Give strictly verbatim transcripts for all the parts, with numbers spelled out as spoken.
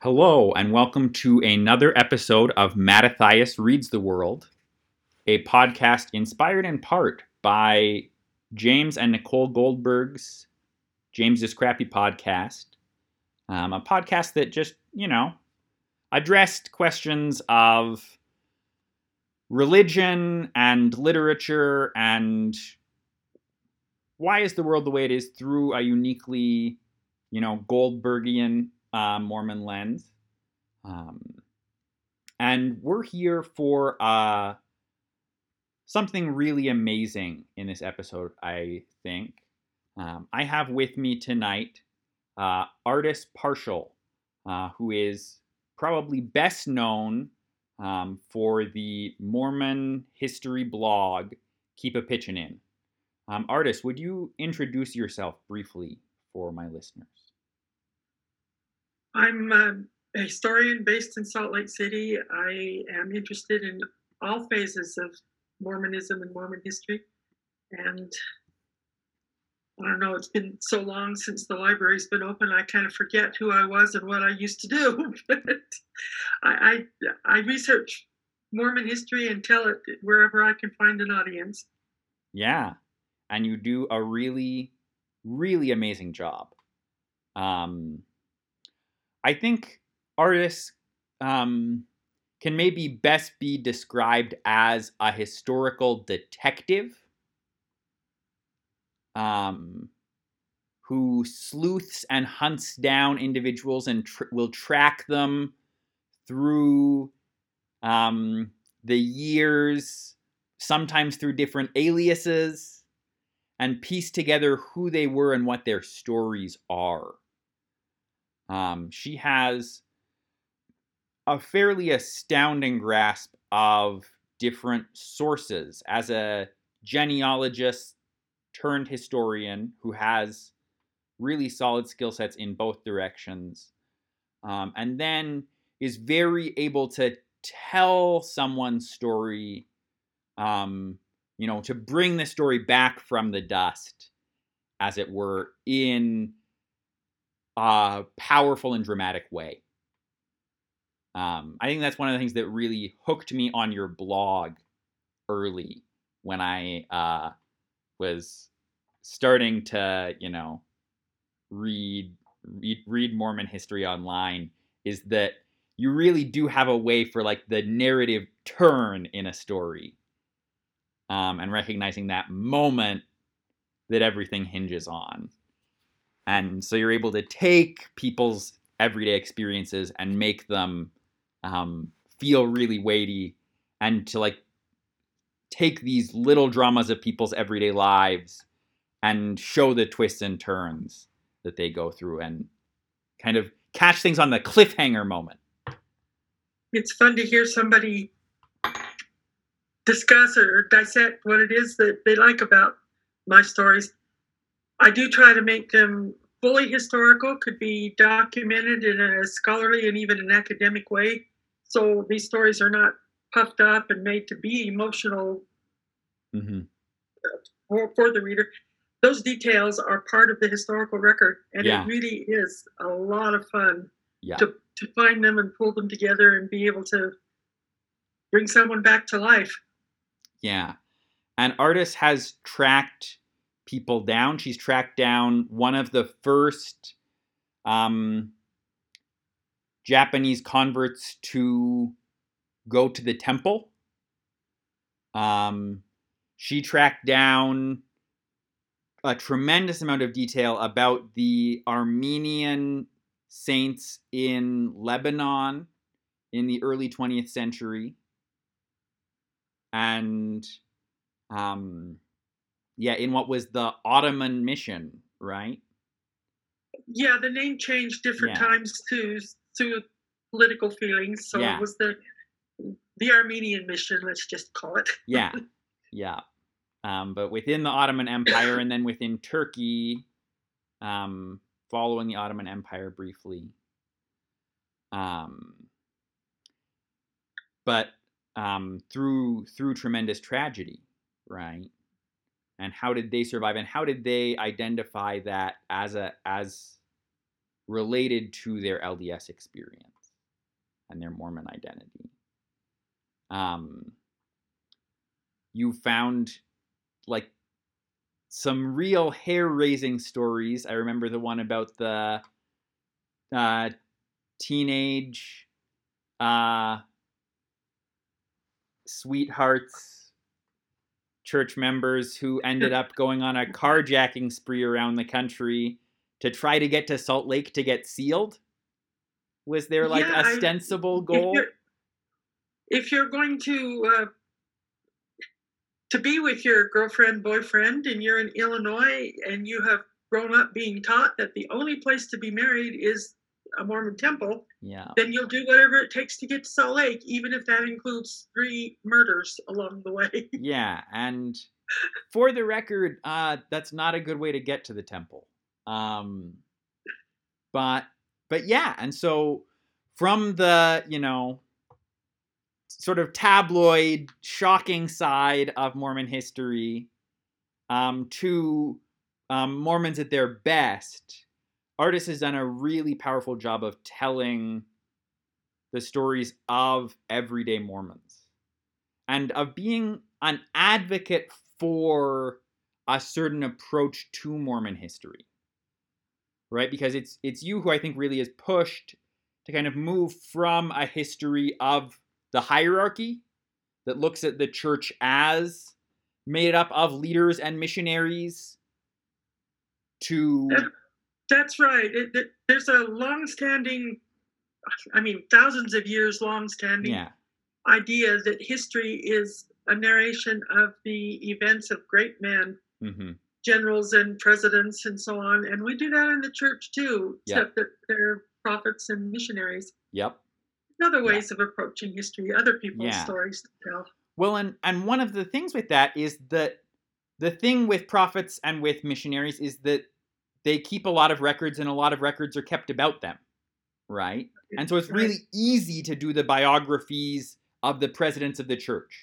Hello, and welcome to another episode of Mattathias Reads the World, a podcast inspired in part by James and Nicole Goldberg's James's Crappy Podcast, um, a podcast that just, you know, addressed questions of religion and literature and why is the world the way it is through a uniquely, you know, Goldbergian Uh, Mormon lens. Um, and we're here for uh, something really amazing in this episode, I think. Um, I have with me tonight uh, Artis Partial, uh, who is probably best known um, for the Mormon history blog, Keep a Pitchin' In. Um, Artis, would you introduce yourself briefly for my listeners? I'm a historian based in Salt Lake City. I am interested in all phases of Mormonism and Mormon history. And I don't know, it's been so long since the library's been open, I kind of forget who I was and what I used to do. But I, I, I research Mormon history and tell it wherever I can find an audience. Yeah, and you do a really, really amazing job. Um... I think Artis um, can maybe best be described as a historical detective um, who sleuths and hunts down individuals and tr- will track them through um, the years, sometimes through different aliases, and piece together who they were and what their stories are. Um, she has a fairly astounding grasp of different sources as a genealogist turned historian who has really solid skill sets in both directions, um, and then is very able to tell someone's story, um, you know, to bring the story back from the dust, as it were, in Uh, powerful and dramatic way. Um, I think that's one of the things that really hooked me on your blog early when I uh, was starting to, you know, read, read read Mormon history online, is that you really do have a way for like the narrative turn in a story, um, and recognizing that moment that everything hinges on. And so you're able to take people's everyday experiences and make them um, feel really weighty, and to like take these little dramas of people's everyday lives and show the twists and turns that they go through and kind of catch things on the cliffhanger moment. It's fun to hear somebody discuss or dissect what it is that they like about my stories. I do try to make them fully historical, could be documented in a scholarly and even an academic way. So these stories are not puffed up and made to be emotional mm-hmm. for, for the reader. Those details are part of the historical record, and yeah. It really is a lot of fun yeah. to, to find them and pull them together and be able to bring someone back to life. Yeah. And Artis has tracked people down. She's tracked down one of the first um, Japanese converts to go to the temple. Um, she tracked down a tremendous amount of detail about the Armenian saints in Lebanon in the early twentieth century. And um, Yeah, in what was the Ottoman mission, right? Yeah, the name changed different yeah. times too, to political feelings. So yeah. It was the the Armenian mission, let's just call it. yeah, yeah. Um, but within the Ottoman Empire, and then within Turkey, um, following the Ottoman Empire briefly. Um, but um, through through tremendous tragedy, right? And how did they survive? And how did they identify that as a as related to their L D S experience and their Mormon identity. Um, you found, like, some real hair-raising stories. I remember the one about the uh, teenage uh, sweethearts, church members who ended up going on a carjacking spree around the country to try to get to Salt Lake to get sealed? Was there, like, yeah, ostensible I, goal? If you're, if you're going to uh, to be with your girlfriend, boyfriend, and you're in Illinois, and you have grown up being taught that the only place to be married is a Mormon temple, yeah. then you'll do whatever it takes to get to Salt Lake, even if that includes three murders along the way. Yeah, and for the record, uh, that's not a good way to get to the temple. Um, but, but yeah. And so from the, you know, sort of tabloid, shocking side of Mormon history, um, to, um, Mormons at their best, Artis has done a really powerful job of telling the stories of everyday Mormons and of being an advocate for a certain approach to Mormon history. Right, because it's it's you who I think really is pushed to kind of move from a history of the hierarchy that looks at the church as made up of leaders and missionaries to... That's right. It, it, there's a long-standing, I mean, thousands of years long-standing yeah. idea that history is a narration of the events of great men. Mm-hmm. Generals and presidents and so on, and we do that in the church too, except yep. that they're prophets and missionaries. Yep. Other ways yep. of approaching history, other people's yeah. stories to tell. Well, and and one of the things with that is that the thing with prophets and with missionaries is that they keep a lot of records, and a lot of records are kept about them, right? And so it's really easy to do the biographies of the presidents of the church,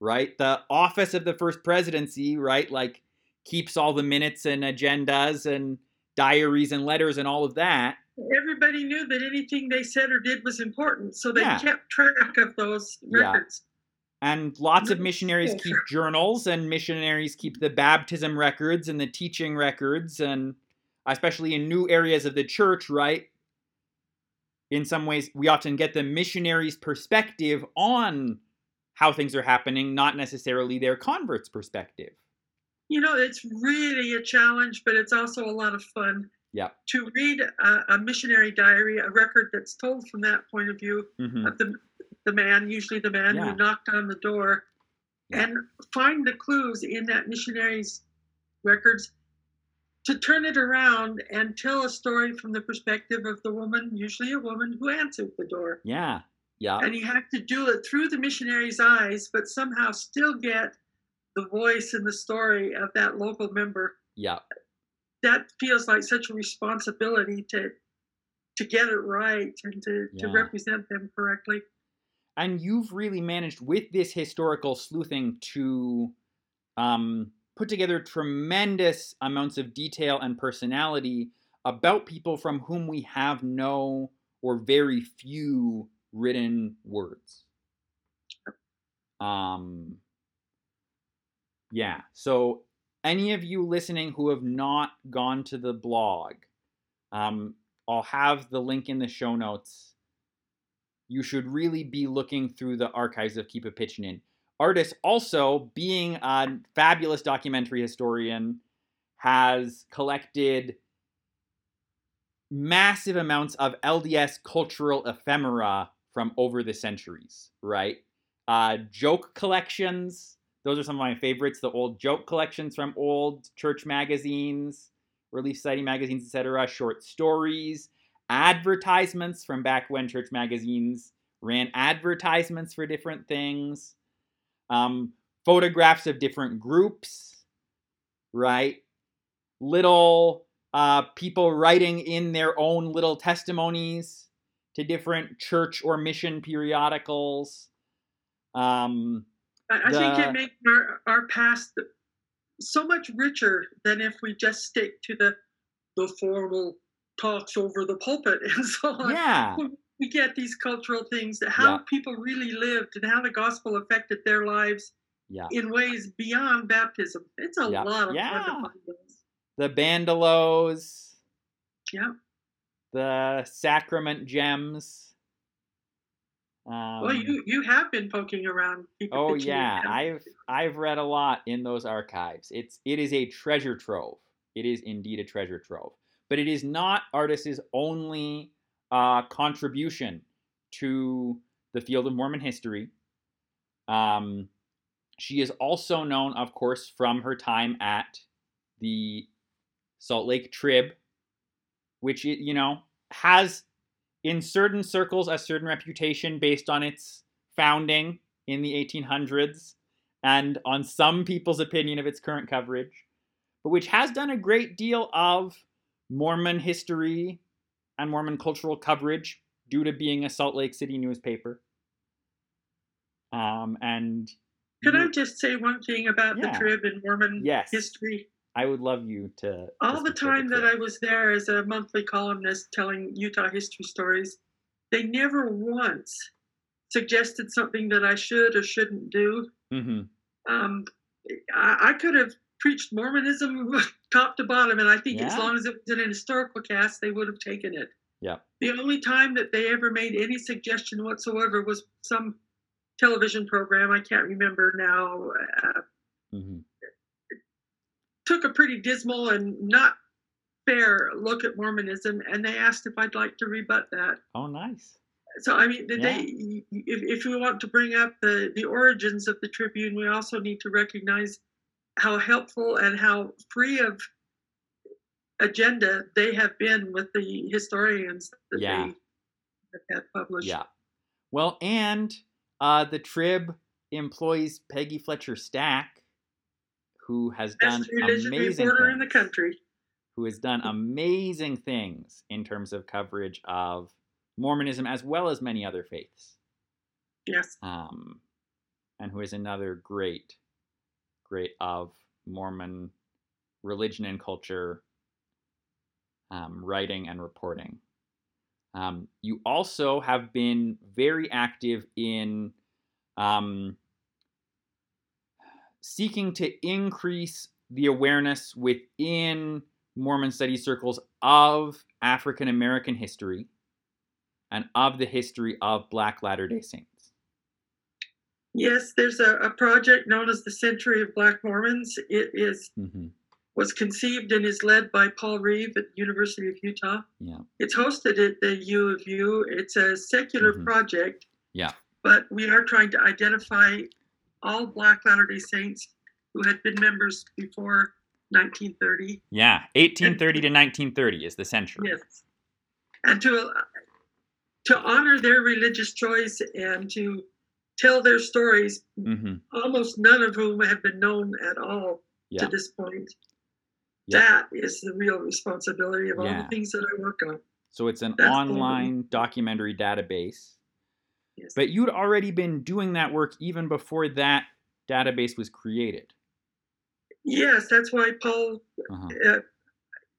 right? The office of the first presidency, right? Like, keeps all the minutes and agendas and diaries and letters and all of that. Everybody knew that anything they said or did was important, so they yeah. kept track of those records. Yeah. And lots of missionaries keep journals, and missionaries keep the baptism records and the teaching records, and especially in new areas of the church, right? In some ways, we often get the missionaries' perspective on how things are happening, not necessarily their converts' perspective. You know, it's really a challenge, but it's also a lot of fun. Yeah. To read a, a missionary diary, a record that's told from that point of view mm-hmm. of the the man, usually the man yeah. who knocked on the door, yeah. and find the clues in that missionary's records to turn it around and tell a story from the perspective of the woman, usually a woman who answered the door. Yeah. Yeah. And you have to do it through the missionary's eyes, but somehow still get the voice and the story of that local member. Yeah. That feels like such a responsibility to to get it right and to, yeah. to represent them correctly. And you've really managed with this historical sleuthing to um, put together tremendous amounts of detail and personality about people from whom we have no or very few written words. Um. Yeah, so any of you listening who have not gone to the blog, um, I'll have the link in the show notes. You should really be looking through the archives of Keep a Pitchin' In. Artis, also being a fabulous documentary historian, has collected massive amounts of L D S cultural ephemera from over the centuries, right? Uh, joke collections. Those are some of my favorites, the old joke collections from old church magazines, Relief Society magazines, et cetera, short stories, advertisements from back when church magazines ran advertisements for different things, um, photographs of different groups, right? Little uh, people writing in their own little testimonies to different church or mission periodicals. Um... I the, think it makes our, our past so much richer than if we just stick to the the formal talks over the pulpit and so on. Yeah. We get these cultural things, how yeah. people really lived and how the gospel affected their lives yeah. in ways beyond baptism. It's a yeah. lot of yeah. fun to find those. The bandolos. Yeah. The sacrament gems. Um, well, you, you have been poking around. Oh yeah, I've I've read a lot in those archives. It's it is a treasure trove. It is indeed a treasure trove. But it is not Artis's only uh, contribution to the field of Mormon history. Um, she is also known, of course, from her time at the Salt Lake Trib, which you know has. In certain circles, a certain reputation based on its founding in the eighteen hundreds and on some people's opinion of its current coverage, but which has done a great deal of Mormon history and Mormon cultural coverage due to being a Salt Lake City newspaper. Um, and Could I just say one thing about yeah. the Trib and Mormon yes. history? I would love you to... All the time that I was there as a monthly columnist telling Utah history stories, they never once suggested something that I should or shouldn't do. Mm-hmm. Um, I, I could have preached Mormonism top to bottom, and I think yeah. as long as it was in an historical cast, they would have taken it. Yeah. The only time that they ever made any suggestion whatsoever was some television program, I can't remember now, uh, mm-hmm. took a pretty dismal and not fair look at Mormonism, and they asked if I'd like to rebut that. Oh, nice. So, I mean, yeah. they, if, if we want to bring up the, the origins of the Tribune, we also need to recognize how helpful and how free of agenda they have been with the historians that yeah. they have published. Yeah. Well, and uh, the Trib employs Peggy Fletcher Stack, who has done amazing things in the country, who has done amazing things in terms of coverage of Mormonism as well as many other faiths. Yes. Um, and who is another great, great of Mormon religion and culture, um, writing and reporting. Um, you also have been very active in, um, seeking to increase the awareness within Mormon study circles of African American history and of the history of Black Latter-day Saints. Yes, there's a, a project known as the Century of Black Mormons. It is mm-hmm. was conceived and is led by Paul Reeve at the University of Utah. Yeah. It's hosted at the U of U. It's a secular mm-hmm. project. Yeah. But we are trying to identify all Black Latter-day Saints who had been members before nineteen thirty. Yeah, eighteen thirty and, to nineteen thirty is the century. Yes. And to to honor their religious choice and to tell their stories, mm-hmm. almost none of whom have been known at all yeah. to this point. Yeah. That is the real responsibility of yeah. all the things that I work on. So it's an That's online documentary database. Yes. But you'd already been doing that work even before that database was created. Yes, that's why Paul uh-huh. uh,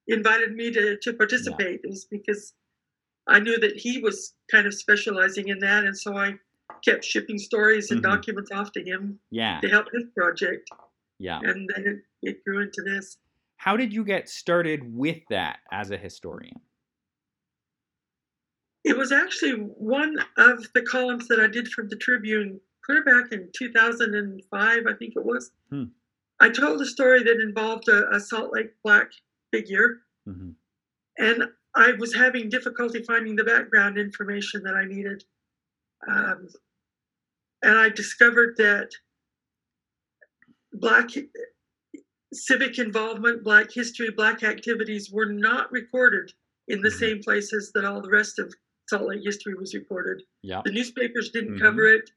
invited me to, to participate. Yeah. It was because I knew that he was kind of specializing in that, and so I kept shipping stories and mm-hmm. documents off to him yeah. to help his project. Yeah, and then it, it grew into this. How did you get started with that as a historian? It was actually one of the columns that I did from the Tribune clear back in two thousand five, I think it was. Hmm. I told a story that involved a, a Salt Lake Black figure, mm-hmm. and I was having difficulty finding the background information that I needed. Um, and I discovered that Black civic involvement, Black history, Black activities were not recorded in the same places that all the rest of Salt Lake history was reported. Yep. The newspapers didn't mm-hmm. cover it.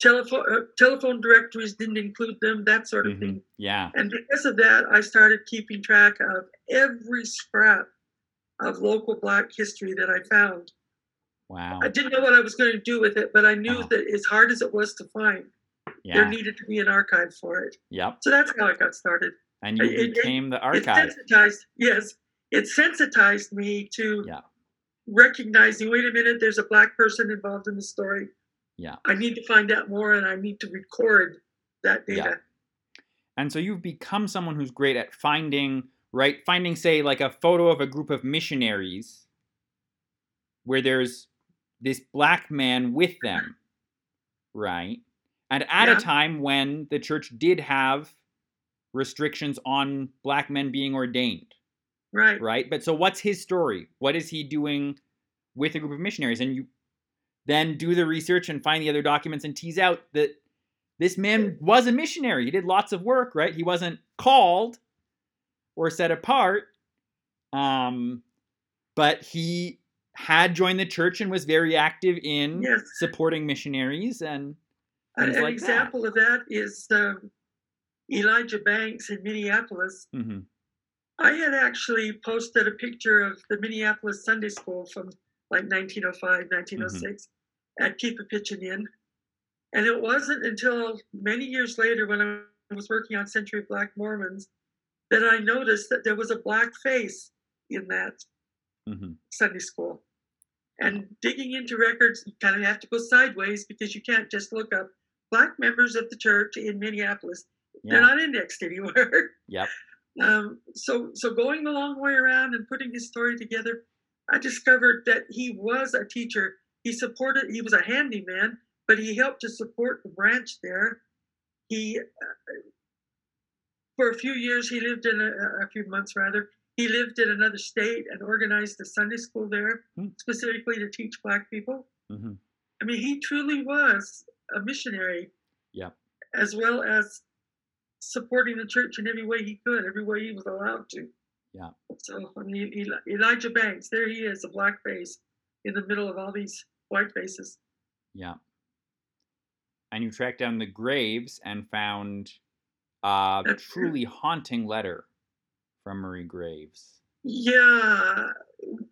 Telephone uh, telephone directories didn't include them, that sort of mm-hmm. thing. Yeah. And because of that, I started keeping track of every scrap of local Black history that I found. Wow. I didn't know what I was going to do with it, but I knew wow. that as hard as it was to find, yeah. there needed to be an archive for it. Yep. So that's how I got started. And you it, became it, the archive. It sensitized, yes. it sensitized me to yeah. recognizing, wait a minute, there's a Black person involved in the story. Yeah. I need to find out more, and I need to record that data. Yeah. And so you've become someone who's great at finding, right? Finding, say, like a photo of a group of missionaries where there's this Black man with them, right? And at yeah. a time when the church did have restrictions on Black men being ordained. Right. Right? But so what's his story? What is he doing with a group of missionaries? And you then do the research and find the other documents and tease out that this man was a missionary. He did lots of work, right? He wasn't called or set apart, um, but he had joined the church and was very active in yes. supporting missionaries and things uh, an like that. An example of that is um, Elijah Banks in Minneapolis. Mm-hmm. I had actually posted a picture of the Minneapolis Sunday School from like nineteen oh five, nineteen oh six mm-hmm. at Keep a Pitchin' In. And it wasn't until many years later when I was working on Century of Black Mormons that I noticed that there was a Black face in that mm-hmm. Sunday school. And digging into records, you kind of have to go sideways because you can't just look up Black members of the church in Minneapolis. Yeah. They're not indexed anywhere. Yep. Um, so, so going the long way around and putting his story together, I discovered that he was a teacher. He supported, he was a handyman, but he helped to support the branch there. He, uh, for a few years, he lived in a, a few months rather, he lived in another state and organized a Sunday school there, mm-hmm. specifically to teach Black people. Mm-hmm. I mean, he truly was a missionary, yeah, as well as supporting the church in every way he could, every way he was allowed to. Yeah. So, I mean, Elijah Banks, there he is, a Black face in the middle of all these white faces. Yeah. And you tracked down the graves and found a That's truly true. haunting letter from Maria Graves. Yeah.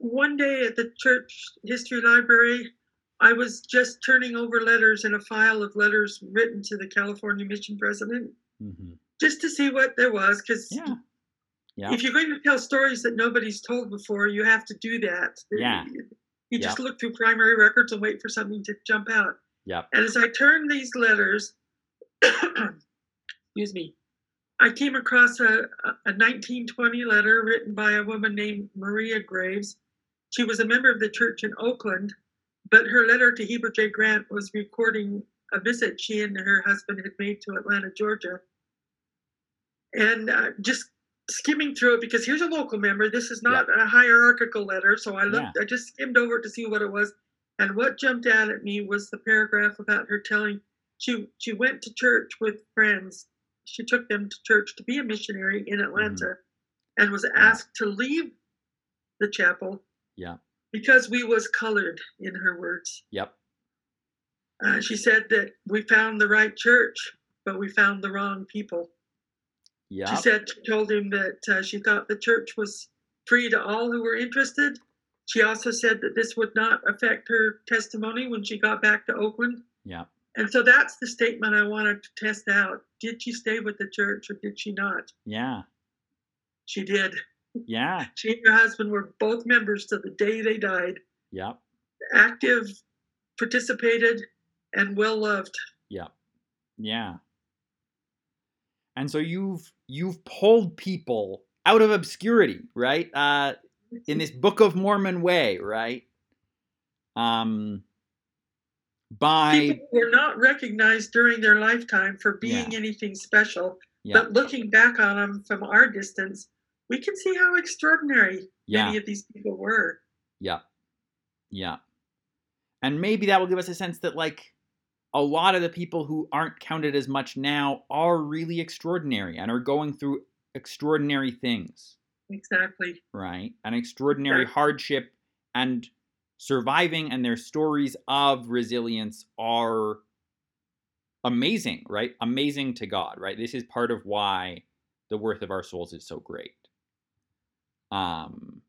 One day at the Church History Library, I was just turning over letters in a file of letters written to the California Mission President, mm-hmm. just to see what there was. Because yeah. yeah. if you're going to tell stories that nobody's told before, you have to do that. Yeah. You, you yeah. just look through primary records and wait for something to jump out. Yep. And as I turned these letters, excuse me, I came across a, a nineteen twenty letter written by a woman named Maria Graves. She was a member of the church in Oakland, but her letter to Heber J. Grant was recording a visit she and her husband had made to Atlanta, Georgia. And uh, just skimming through it, because here's a local member. This is not yep. a hierarchical letter. So I looked, yeah. I just skimmed over to see what it was. And what jumped out at me was the paragraph about her telling, she she went to church with friends. She took them to church to be a missionary in Atlanta mm-hmm. and was asked to leave the chapel yeah. because we was colored, in her words. Yep. Uh, she said that we found the right church, but we found the wrong people. Yep. She said, she told him that uh, she thought the church was free to all who were interested. She also said that this would not affect her testimony when she got back to Oakland. Yeah. And so that's the statement I wanted to test out. Did she stay with the church or did she not? Yeah. She did. Yeah. She and her husband were both members to the day they died. Yeah. Active, participated, and well-loved. Yeah. Yeah. And so you've you've pulled people out of obscurity, right? Uh in this Book of Mormon way, right? Um, by people were not recognized during their lifetime for being yeah. anything special, yeah. but looking back on them from our distance, we can see how extraordinary yeah. many of these people were. Yeah, yeah. And maybe that will give us a sense that, like, a lot of the people who aren't counted as much now are really extraordinary and are going through extraordinary things. Exactly. Right. An extraordinary exactly. hardship and surviving, and their stories of resilience are amazing, right? Amazing to God, right? This is part of why the worth of our souls is so great. Um,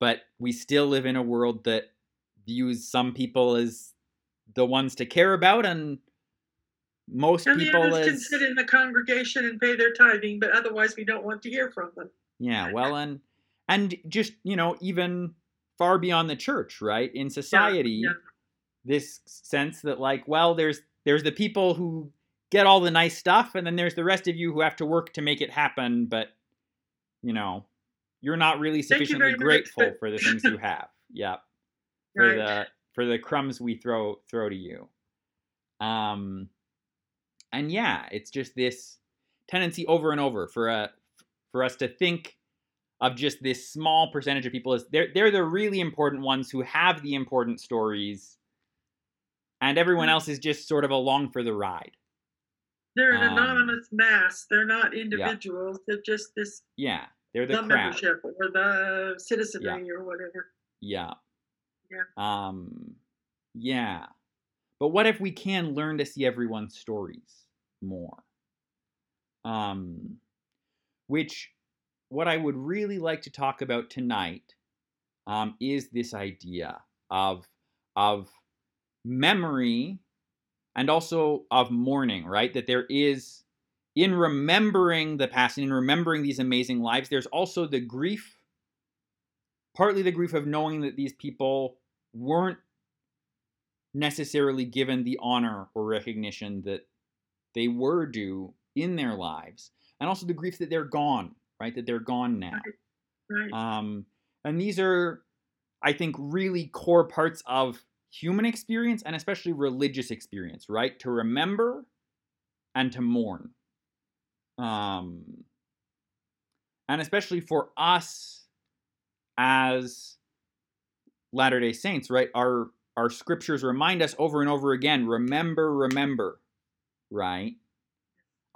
but we still live in a world that views some people as the ones to care about, and Most and people is, can sit in the congregation and pay their tithing, but otherwise we don't want to hear from them. Yeah, well, and and just, you know, even far beyond the church, right? In society, yeah, yeah. This sense that, like, well, there's there's the people who get all the nice stuff, and then there's the rest of you who have to work to make it happen, but, you know, you're not really sufficiently grateful much. for the things you have. Yeah. For right. the for the crumbs we throw throw to you. Um and yeah, it's just this tendency over and over for a for us to think of just this small percentage of people as they're they're the really important ones who have the important stories, and everyone else is just sort of along for the ride. They're an um, anonymous mass. They're not individuals. Yeah. They're just this. Yeah, they're the, the membership or the citizenry yeah. or whatever. Yeah. Yeah. Um. Yeah. But what if we can learn to see everyone's stories more? Um, which, what I would really like to talk about tonight, um, is this idea of of memory. And also of mourning, right? That there is, in remembering the past and in remembering these amazing lives, there's also the grief, partly the grief of knowing that these people weren't necessarily given the honor or recognition that they were due in their lives. And also the grief that they're gone, right? That they're gone now. Right. Um, and these are, I think, really core parts of human experience, and especially religious experience, right? To remember and to mourn. Um, and especially for us as Latter-day Saints, right? Our our scriptures remind us over and over again, remember, remember, right?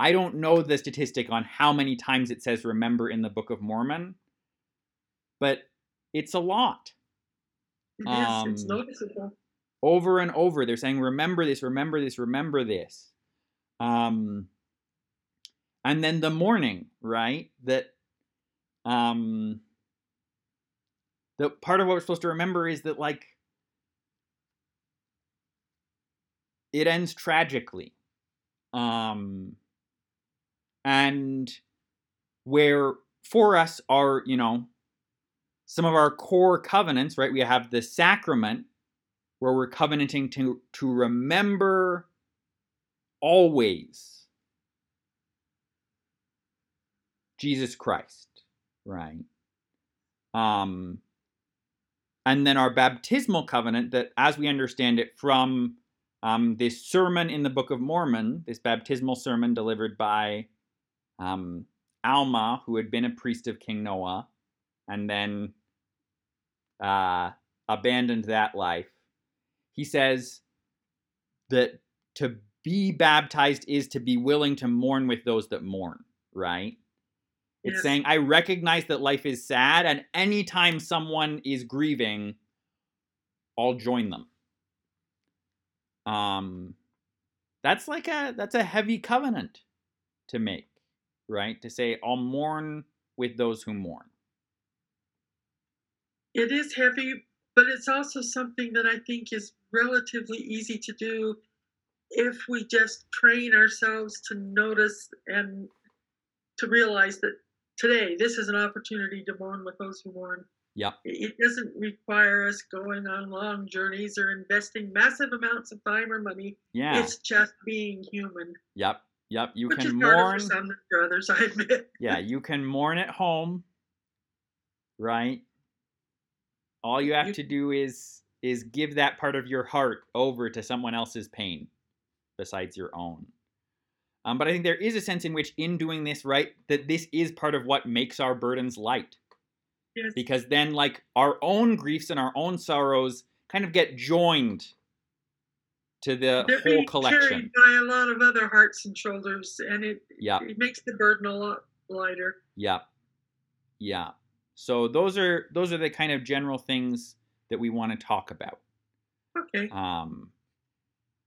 I don't know the statistic on how many times it says remember in the Book of Mormon, but it's a lot. It um, is. It's noticeable. Over and over, they're saying, remember this, remember this, remember this. Um, and then the mourning, right? That um, the part of what we're supposed to remember is that, like, it ends tragically. Um, and where for us are, you know, some of our core covenants, right? We have the sacrament, where we're covenanting to, to remember always Jesus Christ, right? Um, and then our baptismal covenant, that as we understand it from um, this sermon in the Book of Mormon, this baptismal sermon delivered by um, Alma, who had been a priest of King Noah, and then uh, abandoned that life. He says that to be baptized is to be willing to mourn with those that mourn, right? It's yes. saying, I recognize that life is sad, and anytime someone is grieving, I'll join them. Um, that's like a, that's a heavy covenant to make, right? To say, I'll mourn with those who mourn. It is heavy, but it's also something that I think is relatively easy to do if we just train ourselves to notice and to realize that today, this is an opportunity to mourn with those who mourn. Yeah. It doesn't require us going on long journeys or investing massive amounts of time or money. Yeah. It's just being human. Yep. Yep. You Which can is mourn. Harder for some than for others, I admit. Yeah. You can mourn at home, right? All you have to do is is give that part of your heart over to someone else's pain besides your own. Um, but I think there is a sense in which in doing this, right, that this is part of what makes our burdens light. Yes. Because then, like, our own griefs and our own sorrows kind of get joined to the They're whole collection. They're carried by a lot of other hearts and shoulders, and it, yep. it makes the burden a lot lighter. Yeah, yeah. So those are those are the kind of general things that we want to talk about. Okay. Um,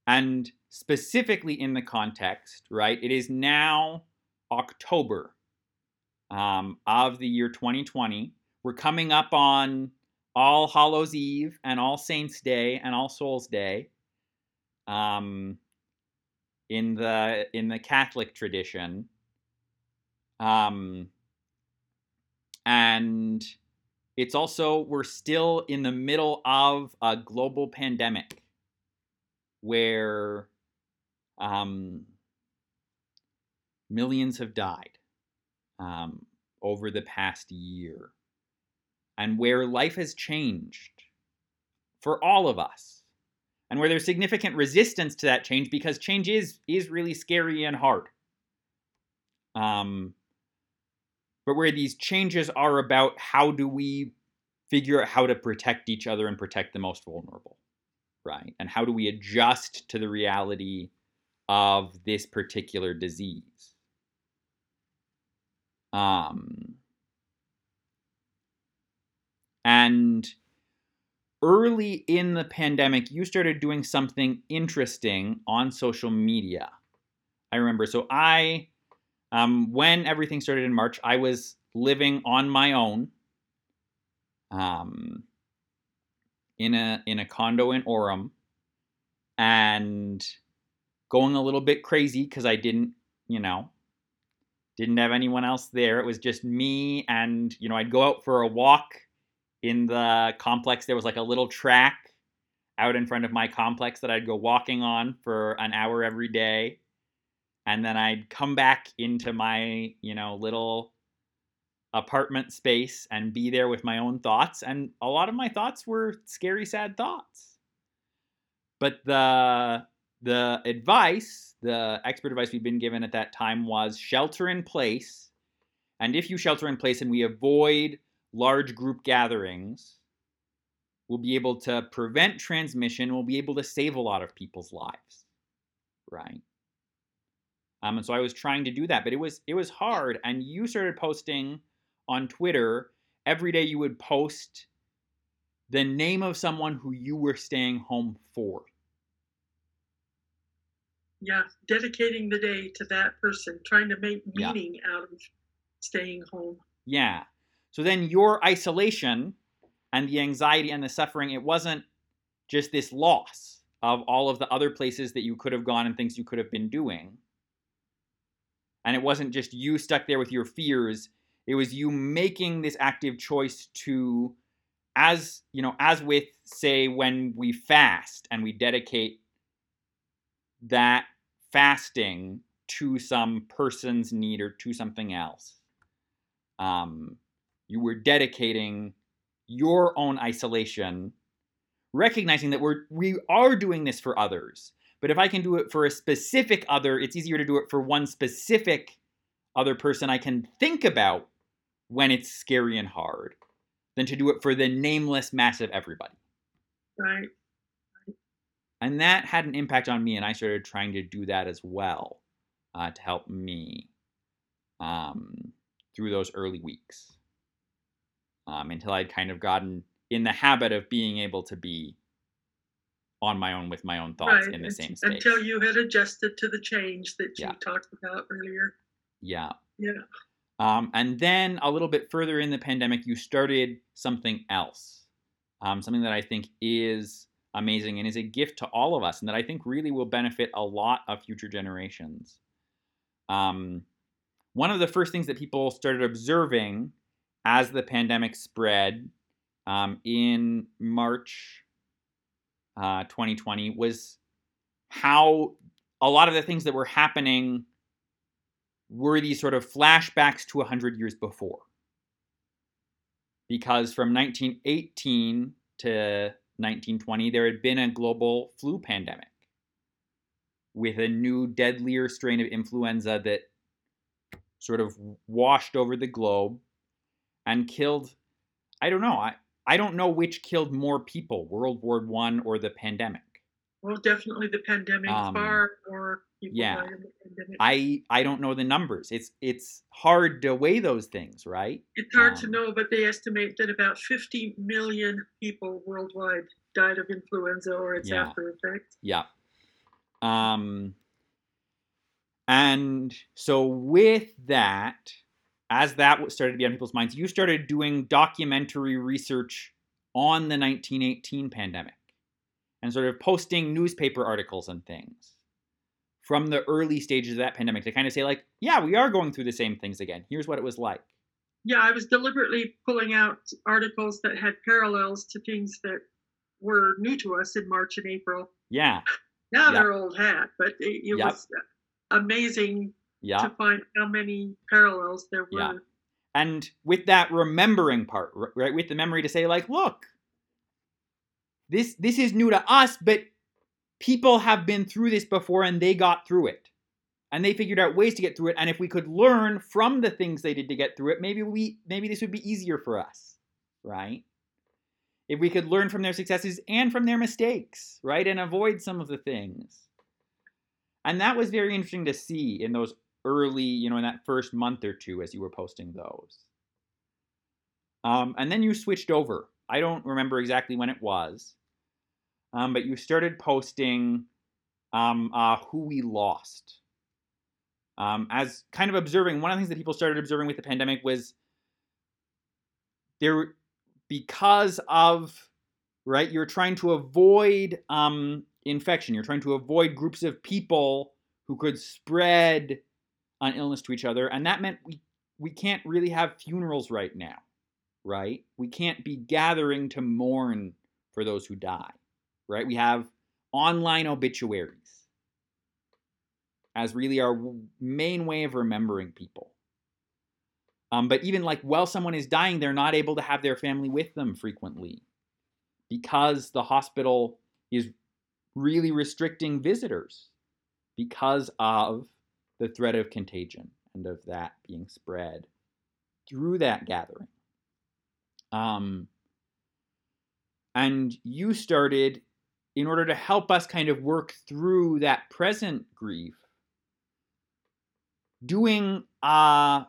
and specifically in the context, right? It is now October um, of the year twenty twenty. We're coming up on All Hallows Eve and All Saints Day and All Souls Day. Um, in the in the Catholic tradition. Um. And it's also, we're still in the middle of a global pandemic where um, millions have died um, over the past year, and where life has changed for all of us, and where there's significant resistance to that change, because change is is really scary and hard. Um, but where these changes are about how do we figure out how to protect each other and protect the most vulnerable, right? And how do we adjust to the reality of this particular disease? Um, and early in the pandemic, you started doing something interesting on social media. I remember, so I... Um, when everything started in March, I was living on my own, um, in a, in a condo in Orem, and going a little bit crazy because I didn't, you know, didn't have anyone else there. It was just me, and, you know, I'd go out for a walk in the complex. There was like a little track out in front of my complex that I'd go walking on for an hour every day. And then I'd come back into my, you know, little apartment space and be there with my own thoughts. And a lot of my thoughts were scary, sad thoughts. But the the advice, the expert advice we'd been given at that time was shelter in place. And if you shelter in place and we avoid large group gatherings, we'll be able to prevent transmission. We'll be able to save a lot of people's lives, right? Um, and so I was trying to do that, but it was it was hard. And you started posting on Twitter. Every day you would post the name of someone who you were staying home for. Yeah, dedicating the day to that person, trying to make meaning yeah. out of staying home. Yeah. So then your isolation and the anxiety and the suffering, it wasn't just this loss of all of the other places that you could have gone and things you could have been doing. And it wasn't just you stuck there with your fears. It was you making this active choice to, as, you know, as with, say, when we fast and we dedicate that fasting to some person's need or to something else. Um, you were dedicating your own isolation, recognizing that we're, we are doing this for others. But if I can do it for a specific other, it's easier to do it for one specific other person I can think about when it's scary and hard than to do it for the nameless mass of everybody. Right. And that had an impact on me, and I started trying to do that as well uh, to help me um, through those early weeks um, until I'd kind of gotten in the habit of being able to be on my own with my own thoughts right. in the same space. Until you had adjusted to the change that you yeah. talked about earlier. Yeah. Yeah. Um, and then a little bit further in the pandemic, you started something else. Um, something that I think is amazing and is a gift to all of us, and that I think really will benefit a lot of future generations. Um, one of the first things that people started observing as the pandemic spread um, in March Uh, twenty twenty was how a lot of the things that were happening were these sort of flashbacks to one hundred years before. Because from nineteen eighteen to nineteen twenty, there had been a global flu pandemic with a new, deadlier strain of influenza that sort of washed over the globe and killed, I don't know, I, I don't know which killed more people, World War One or the pandemic. Well, definitely the pandemic, um, far more people yeah. died in the pandemic. I, I don't know the numbers. It's it's hard to weigh those things, right? It's hard um, to know, but they estimate that about fifty million people worldwide died of influenza or its yeah. after effects. Yeah. Um. And so with that, as that started to be on people's minds, you started doing documentary research on the nineteen eighteen pandemic and sort of posting newspaper articles and things from the early stages of that pandemic to kind of say, like, yeah, we are going through the same things again. Here's what it was like. yeah, I was deliberately pulling out articles that had parallels to things that were new to us in March and April. Yeah. Now yep. they're old hat, but it, it yep. was amazing yep. to find how many parallels there were. Yeah. And with that remembering part, right, with the memory to say, like, look, this this is new to us, but people have been through this before and they got through it. And they figured out ways to get through it. And if we could learn from the things they did to get through it, maybe we maybe this would be easier for us, right? If we could learn from their successes and from their mistakes, right? And avoid some of the things. And that was very interesting to see in those early, you know, in that first month or two as you were posting those. Um, and then you switched over. I don't remember exactly when it was. Um, but you started posting um, uh, who we lost. Um, as kind of observing, one of the things that people started observing with the pandemic was there, because of, right, you're trying to avoid um, infection. You're trying to avoid groups of people who could spread an illness to each other. And that meant we, we can't really have funerals right now, right? We can't be gathering to mourn for those who die, right? We have online obituaries as really our main way of remembering people. Um, but even like while someone is dying, they're not able to have their family with them frequently because the hospital is really restricting visitors because of the threat of contagion and of that being spread through that gathering. Um, and you started, in order to help us kind of work through that present grief, doing uh,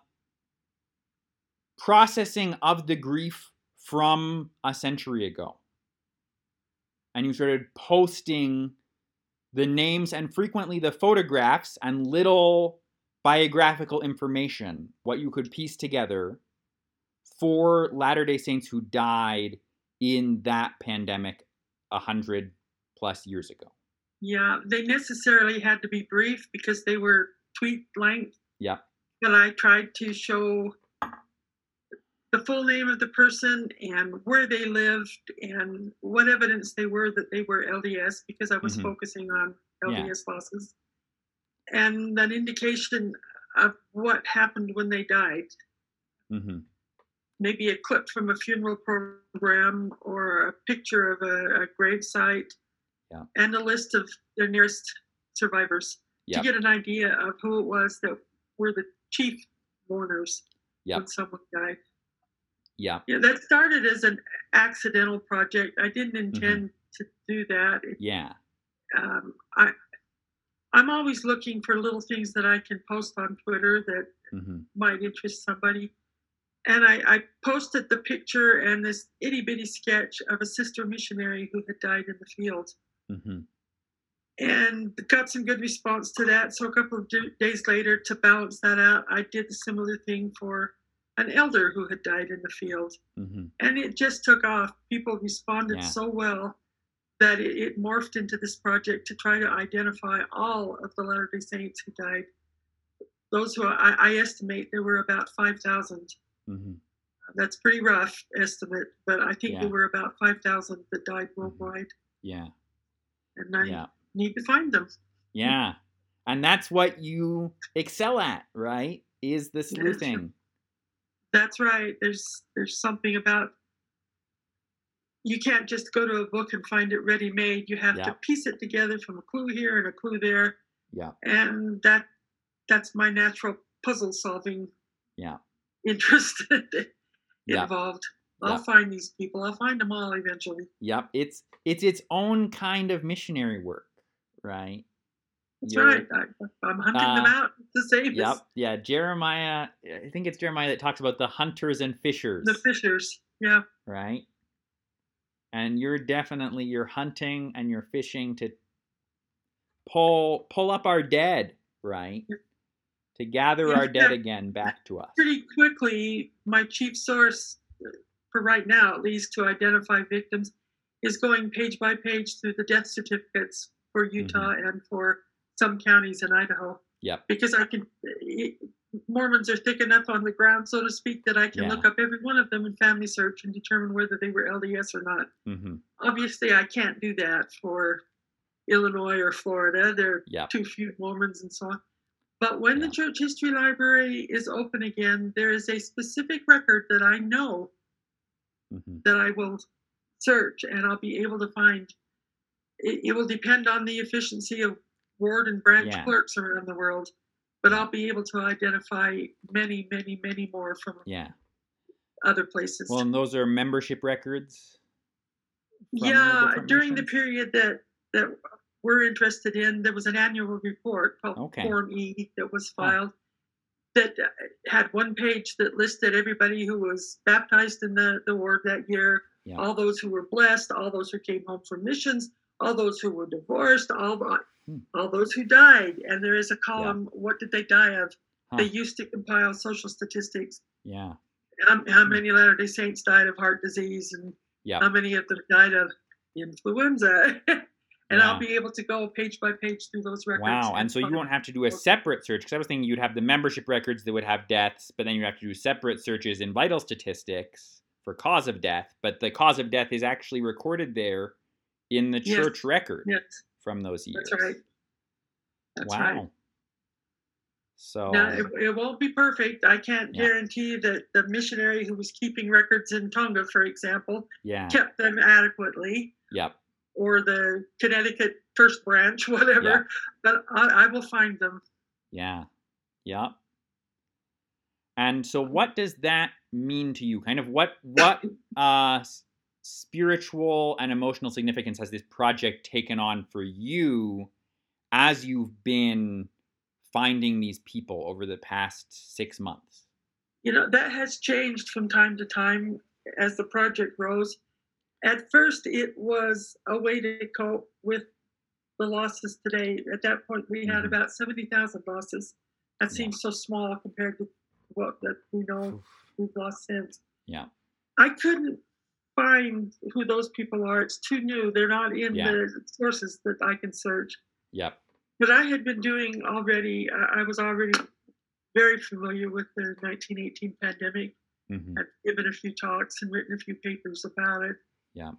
processing of the grief from a century ago. And you started posting the names and frequently the photographs and little biographical information, what you could piece together for Latter-day Saints who died in that pandemic a hundred plus years ago. Yeah, they necessarily had to be brief because they were tweet length. Yeah. And I tried to show the full name of the person and where they lived and what evidence they were that they were L D S, because I was mm-hmm. focusing on L D S yeah. losses, and an indication of what happened when they died. Mm-hmm. Maybe a clip from a funeral program or a picture of a, a gravesite yeah. and a list of their nearest survivors. Yep. To get an idea of who it was that were the chief mourners yep. when someone died. Yeah. Yeah, that started as an accidental project. I didn't intend mm-hmm. to do that. It, yeah. Um, I, I'm always looking for little things that I can post on Twitter that mm-hmm. might interest somebody. And I, I posted the picture and this itty-bitty sketch of a sister missionary who had died in the field. Mm-hmm. And got some good response to that. So a couple of d- days later, to balance that out, I did a similar thing for an elder who had died in the field. Mm-hmm. And it just took off. People responded yeah. so well that it, it morphed into this project to try to identify all of the Latter-day Saints who died. Those who I, I estimate there were about five thousand. Mm-hmm. That's a pretty rough estimate, but I think yeah. there were about five thousand that died worldwide. Yeah. And I, yeah. need to find them. Yeah. And that's what you excel at, right? Is the sleuthing. That's right. There's there's something about, you can't just go to a book and find it ready-made. You have yeah. to piece it together from a clue here and a clue there. Yeah. And that that's my natural puzzle solving yeah. interest yeah. involved. I'll yeah. find these people. I'll find them all eventually. Yep. Yeah. It's it's its own kind of missionary work. Right. That's You're, right. I, I'm hunting uh, them out to save yep, us. Yeah. Jeremiah, I think it's Jeremiah that talks about the hunters and fishers. The fishers. Yeah. Right. And you're definitely, you're hunting and you're fishing to pull pull up our dead, right? Yeah. To gather our dead again back to us. Pretty quickly, my chief source, for right now at least, to identify victims is going page by page through the death certificates for Utah mm-hmm. and for some counties in Idaho. Yeah. Because I can, Mormons are thick enough on the ground, so to speak, that I can yeah. look up every one of them in FamilySearch and determine whether they were L D S or not. Mm-hmm. Obviously, I can't do that for Illinois or Florida. There are yep. too few Mormons and so on. But when yeah. the Church History Library is open again, there is a specific record that I know mm-hmm. that I will search, and I'll be able to find. It, it will depend on the efficiency of ward and branch yeah. clerks around the world, but I'll be able to identify many, many, many more from yeah. other places. Well, and those are membership records? Yeah, the during missions? the period that, that we're interested in, there was an annual report called okay. Form E that was filed huh. that had one page that listed everybody who was baptized in the, the ward that year, yeah. all those who were blessed, all those who came home from missions, all those who were divorced, all the... all those who died, and there is a column, yeah. what did they die of? Huh. They used to compile social statistics. Yeah. How, how many Latter-day Saints died of heart disease, and yeah. how many of them died of influenza? and yeah. I'll be able to go page by page through those records. Wow, and, and so you won't have to do a separate search, because I was thinking you'd have the membership records that would have deaths, but then you have to do separate searches in vital statistics for cause of death, but the cause of death is actually recorded there in the church yes. record. Yes. From those years. That's right. That's wow. right. So now, it, it won't be perfect. I can't yeah. guarantee that the missionary who was keeping records in Tonga, for example, yeah. kept them adequately. Yep. Or the Connecticut First Branch, whatever. Yep. But I, I will find them. Yeah. Yep. And so, what does that mean to you? Kind of what what uh. spiritual and emotional significance has this project taken on for you as you've been finding these people over the past six months? You know, that has changed from time to time as the project grows. At first, it was a way to cope with the losses today. At that point, we had mm-hmm. about seventy thousand losses. That yeah. seems so small compared to what that we know Oof. we've lost since. Yeah. I couldn't find who those people are. It's too new. They're not in yeah. the sources that I can search. Yep. But I had been doing already, uh, I was already very familiar with the nineteen eighteen pandemic. Mm-hmm. I've given a few talks and written a few papers about it. Yeah.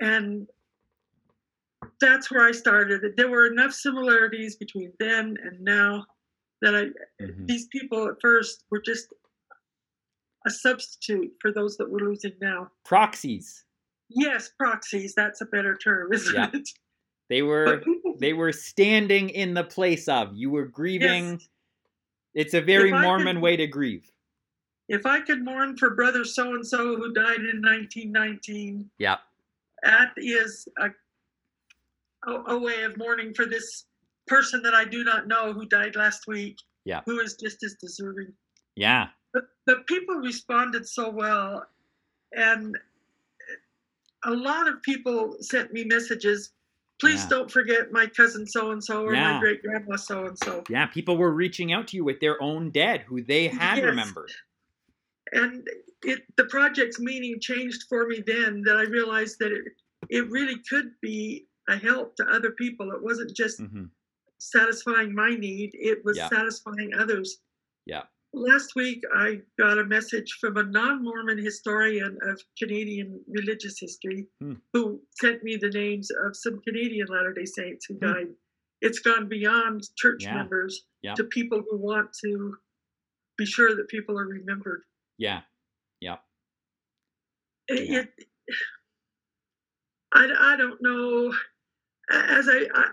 And that's where I started. There were enough similarities between then and now that I, mm-hmm. these people at first were just a substitute for those that we're losing now. Proxies. Yes, proxies. That's a better term, isn't yeah. it? They were they were standing in the place of. You were grieving. Yes. It's a very Mormon could, way to grieve. If I could mourn for brother so-and-so who died in nineteen nineteen, yeah. that is a, a, a way of mourning for this person that I do not know who died last week, yeah. who is just as deserving. Yeah. But the people responded so well, and a lot of people sent me messages, please yeah. don't forget my cousin so-and-so or yeah. my great-grandma so-and-so. Yeah, people were reaching out to you with their own dead, who they had yes. remembered. And it, the project's meaning changed for me then, that I realized that it, it really could be a help to other people. It wasn't just mm-hmm. satisfying my need, it was yeah. satisfying others. Yeah. Last week, I got a message from a non-Mormon historian of Canadian religious history mm. who sent me the names of some Canadian Latter-day Saints who mm. died. It's gone beyond church yeah. members yeah. to people who want to be sure that people are remembered. Yeah, yeah. It, yeah. It, I, I don't know. As I, I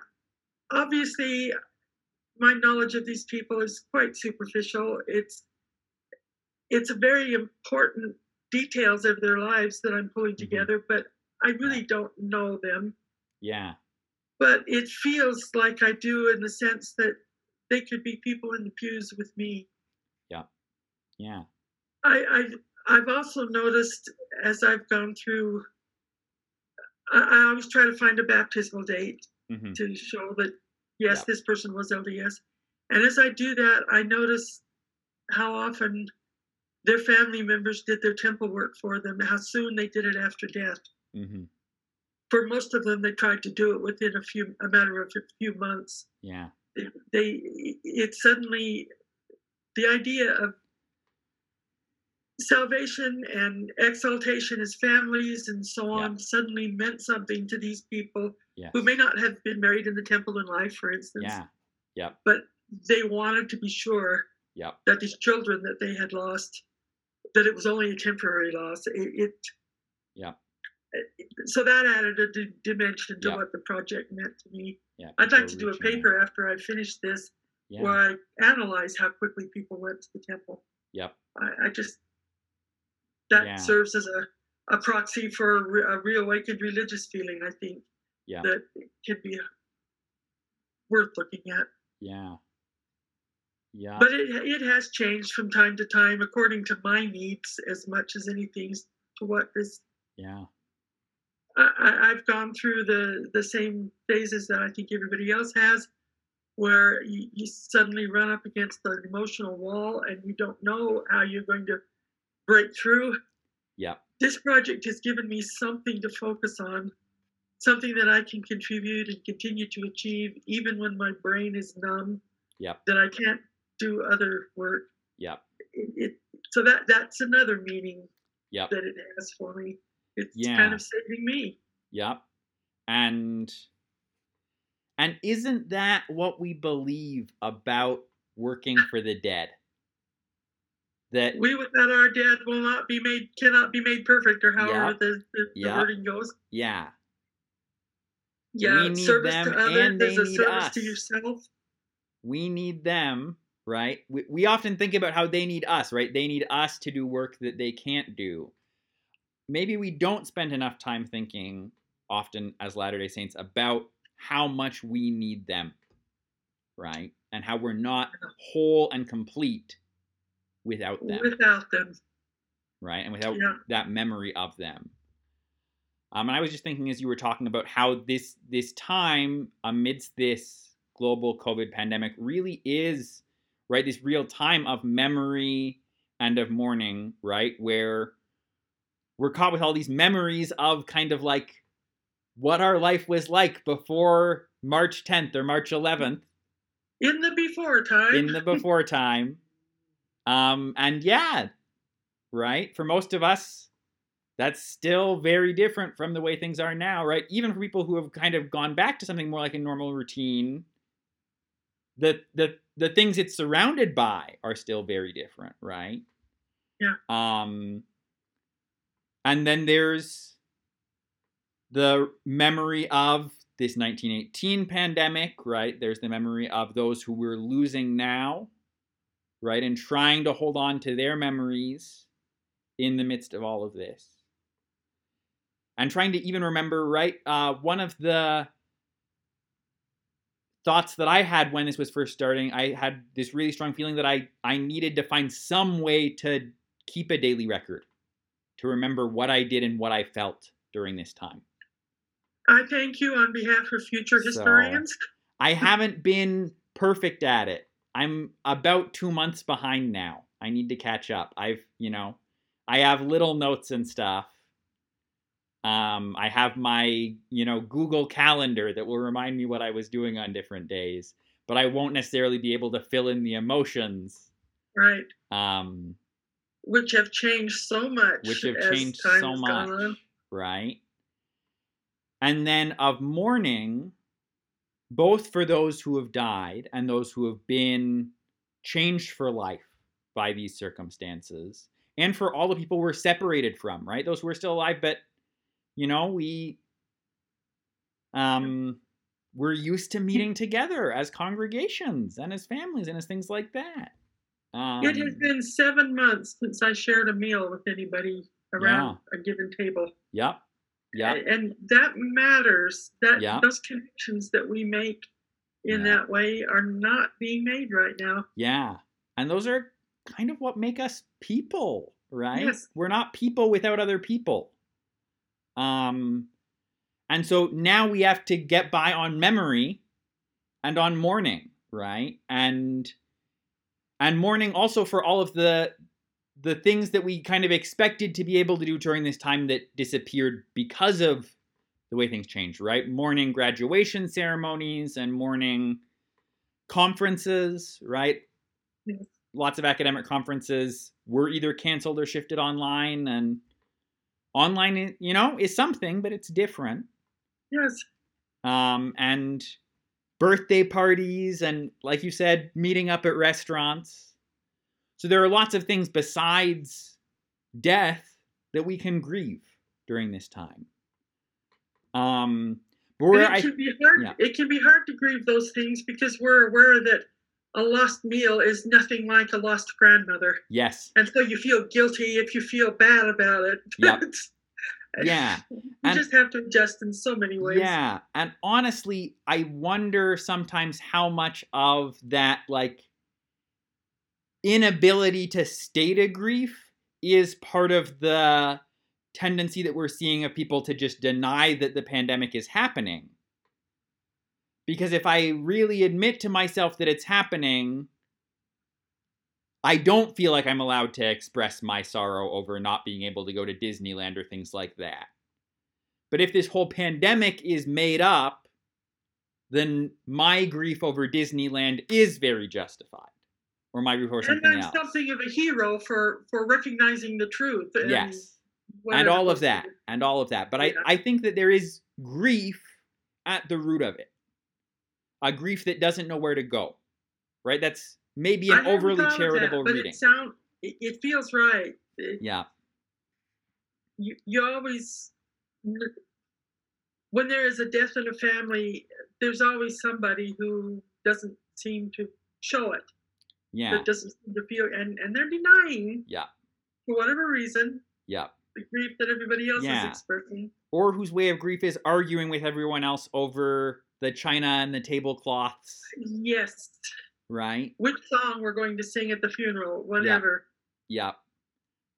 obviously... my knowledge of these people is quite superficial. It's it's a very important details of their lives that I'm pulling mm-hmm. together, but I really don't know them. Yeah. But it feels like I do in the sense that they could be people in the pews with me. Yeah. Yeah. I, I I've also noticed as I've gone through, I, I always try to find a baptismal date mm-hmm. to show that yes, yep. this person was L D S. And as I do that, I notice how often their family members did their temple work for them, how soon they did it after death. Mm-hmm. For most of them, they tried to do it within a few, a matter of a few months. Yeah. They, it suddenly the idea of salvation and exaltation as families and so on yeah. suddenly meant something to these people yes. who may not have been married in the temple in life, for instance. Yeah. Yeah. But they wanted to be sure yeah. that these children that they had lost, that it was only a temporary loss. It, it yeah. So that added a d- dimension to yeah. what the project meant to me. Yeah, I'd like to do a paper out. after I finish this yeah. where I analyze how quickly people went to the temple. Yep. I, I just, that yeah. serves as a, a proxy for a, re- a reawakened religious feeling, I think, yeah. that could be worth looking at. Yeah. Yeah. But it it has changed from time to time according to my needs as much as anything to what this. Yeah. I, I've gone through the, the same phases that I think everybody else has, where you, you suddenly run up against the emotional wall and you don't know how you're going to break through. Yeah. This project has given me something to focus on, something that I can contribute and continue to achieve, even when my brain is numb. Yeah. That I can't do other work. Yeah. It, it, so that that's another meaning. Yeah. That it has for me. It's yeah. kind of saving me. Yep. And and isn't that what we believe about working for the dead? That we without our dead will not be made, cannot be made perfect, or however yep. the, the, yep. the wording goes. Yeah. Yeah. We need service them to others and they is a need service us. To yourself. We need them, right? We we often think about how they need us, right? They need us to do work that they can't do. Maybe we don't spend enough time thinking, often as Latter-day Saints, about how much we need them, right? And how we're not whole and complete without them. Without them. Right? And without yeah. that memory of them. Um, and I was just thinking as you were talking about how this this time amidst this global COVID pandemic really is, right, this real time of memory and of mourning, right, where we're caught with all these memories of kind of like what our life was like before March tenth or March eleventh. In the before time. In the before time. Um, and yeah, right? For most of us, that's still very different from the way things are now, right? Even for people who have kind of gone back to something more like a normal routine, the the the things it's surrounded by are still very different, right? Yeah. Um. And then there's the memory of this nineteen eighteen pandemic, right? There's the memory of those who we're losing now, right? And trying to hold on to their memories in the midst of all of this. And trying to even remember, right? Uh, one of the thoughts that I had when this was first starting, I had this really strong feeling that I, I needed to find some way to keep a daily record, to remember what I did and what I felt during this time. I thank you on behalf of future historians. So, I haven't been perfect at it. I'm about two months behind now. I need to catch up. I've, you know, I have little notes and stuff. Um, I have my, you know, Google Calendar that will remind me what I was doing on different days, but I won't necessarily be able to fill in the emotions. Right. Um, Which have changed so much. Which have changed so much, right? And then of mourning, both for those who have died and those who have been changed for life by these circumstances, and for all the people we're separated from, right? Those who are still alive, but, you know, we, um, we're used to meeting together as congregations and as families and as things like that. Um, it has been seven months since I shared a meal with anybody around yeah. a given table. Yep. Yeah. And, and that matters. That yep. those connections that we make in yeah. that way are not being made right now. Yeah. And those are kind of what make us people, right? Yes. We're not people without other people. Um, and so now we have to get by on memory and on mourning, right? And And mourning also for all of the the things that we kind of expected to be able to do during this time that disappeared because of the way things changed, right? Mourning graduation ceremonies and mourning conferences, right? lots of academic conferences were either canceled or shifted online. And online, you know, is something, but it's different. Yes. Um, and birthday parties and, like you said, meeting up at restaurants. So there are lots of things besides death that we can grieve during this time. Um, but it, I, can be hard, yeah. it can be hard to grieve those things because we're aware that a lost meal is nothing like a lost grandmother. Yes. And so you feel guilty if you feel bad about it. Yep. Yeah. You and, just have to adjust in so many ways. Yeah. And honestly, I wonder sometimes how much of that, like, inability to state a grief is part of the tendency that we're seeing of people to just deny that the pandemic is happening. Because if I really admit to myself that it's happening, I don't feel like I'm allowed to express my sorrow over not being able to go to Disneyland or things like that. But if this whole pandemic is made up, then my grief over Disneyland is very justified. Or my grief over something else. And I'm something of a hero for, for recognizing the truth. And yes. And all of that. And all of that. But yeah. I, I think that there is grief at the root of it. A grief that doesn't know where to go, right? That's maybe an overly charitable that, reading. It, sound, it, it feels right. It, yeah. You you always, when there is a death in a family, there's always somebody who doesn't seem to show it. Yeah. That doesn't seem to feel, and, and they're denying. Yeah. For whatever reason. Yeah. The grief that everybody else yeah. is experiencing. Or whose way of grief is arguing with everyone else over the china and the tablecloths. Yes. Right. Which song we're going to sing at the funeral, whatever. Yeah.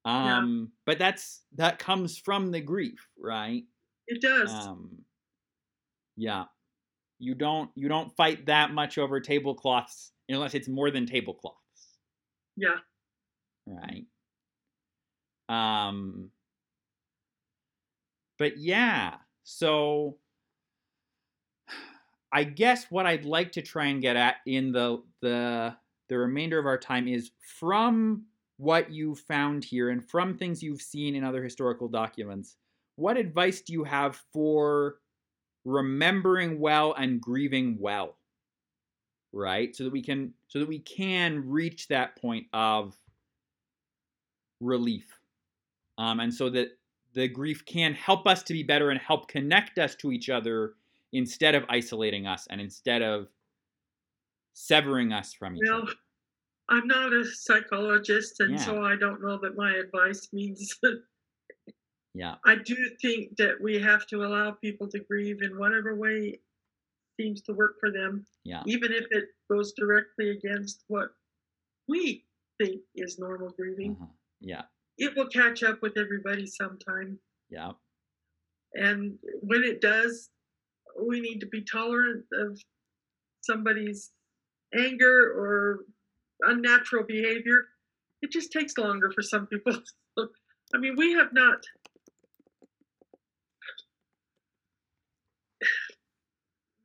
yeah. Um, yeah. But that's that comes from the grief, right? It does. Um, yeah. You don't you don't fight that much over tablecloths unless it's more than tablecloths. Yeah. Right. Um. But yeah, so I guess what I'd like to try and get at in the the the remainder of our time is from what you found here and from things you've seen in other historical documents, what advice do you have for remembering well and grieving well, right? So that we can so that we can reach that point of relief, um, and so that the grief can help us to be better and help connect us to each other instead of isolating us and instead of severing us from each well, other. I'm not a psychologist, and yeah. so I don't know that my advice means. yeah. I do think that we have to allow people to grieve in whatever way seems to work for them, yeah. even if it goes directly against what we think is normal grieving. Uh-huh. Yeah. It will catch up with everybody sometime. Yeah. And when it does, we need to be tolerant of somebody's anger or unnatural behavior. It just takes longer for some people. I mean, we have not.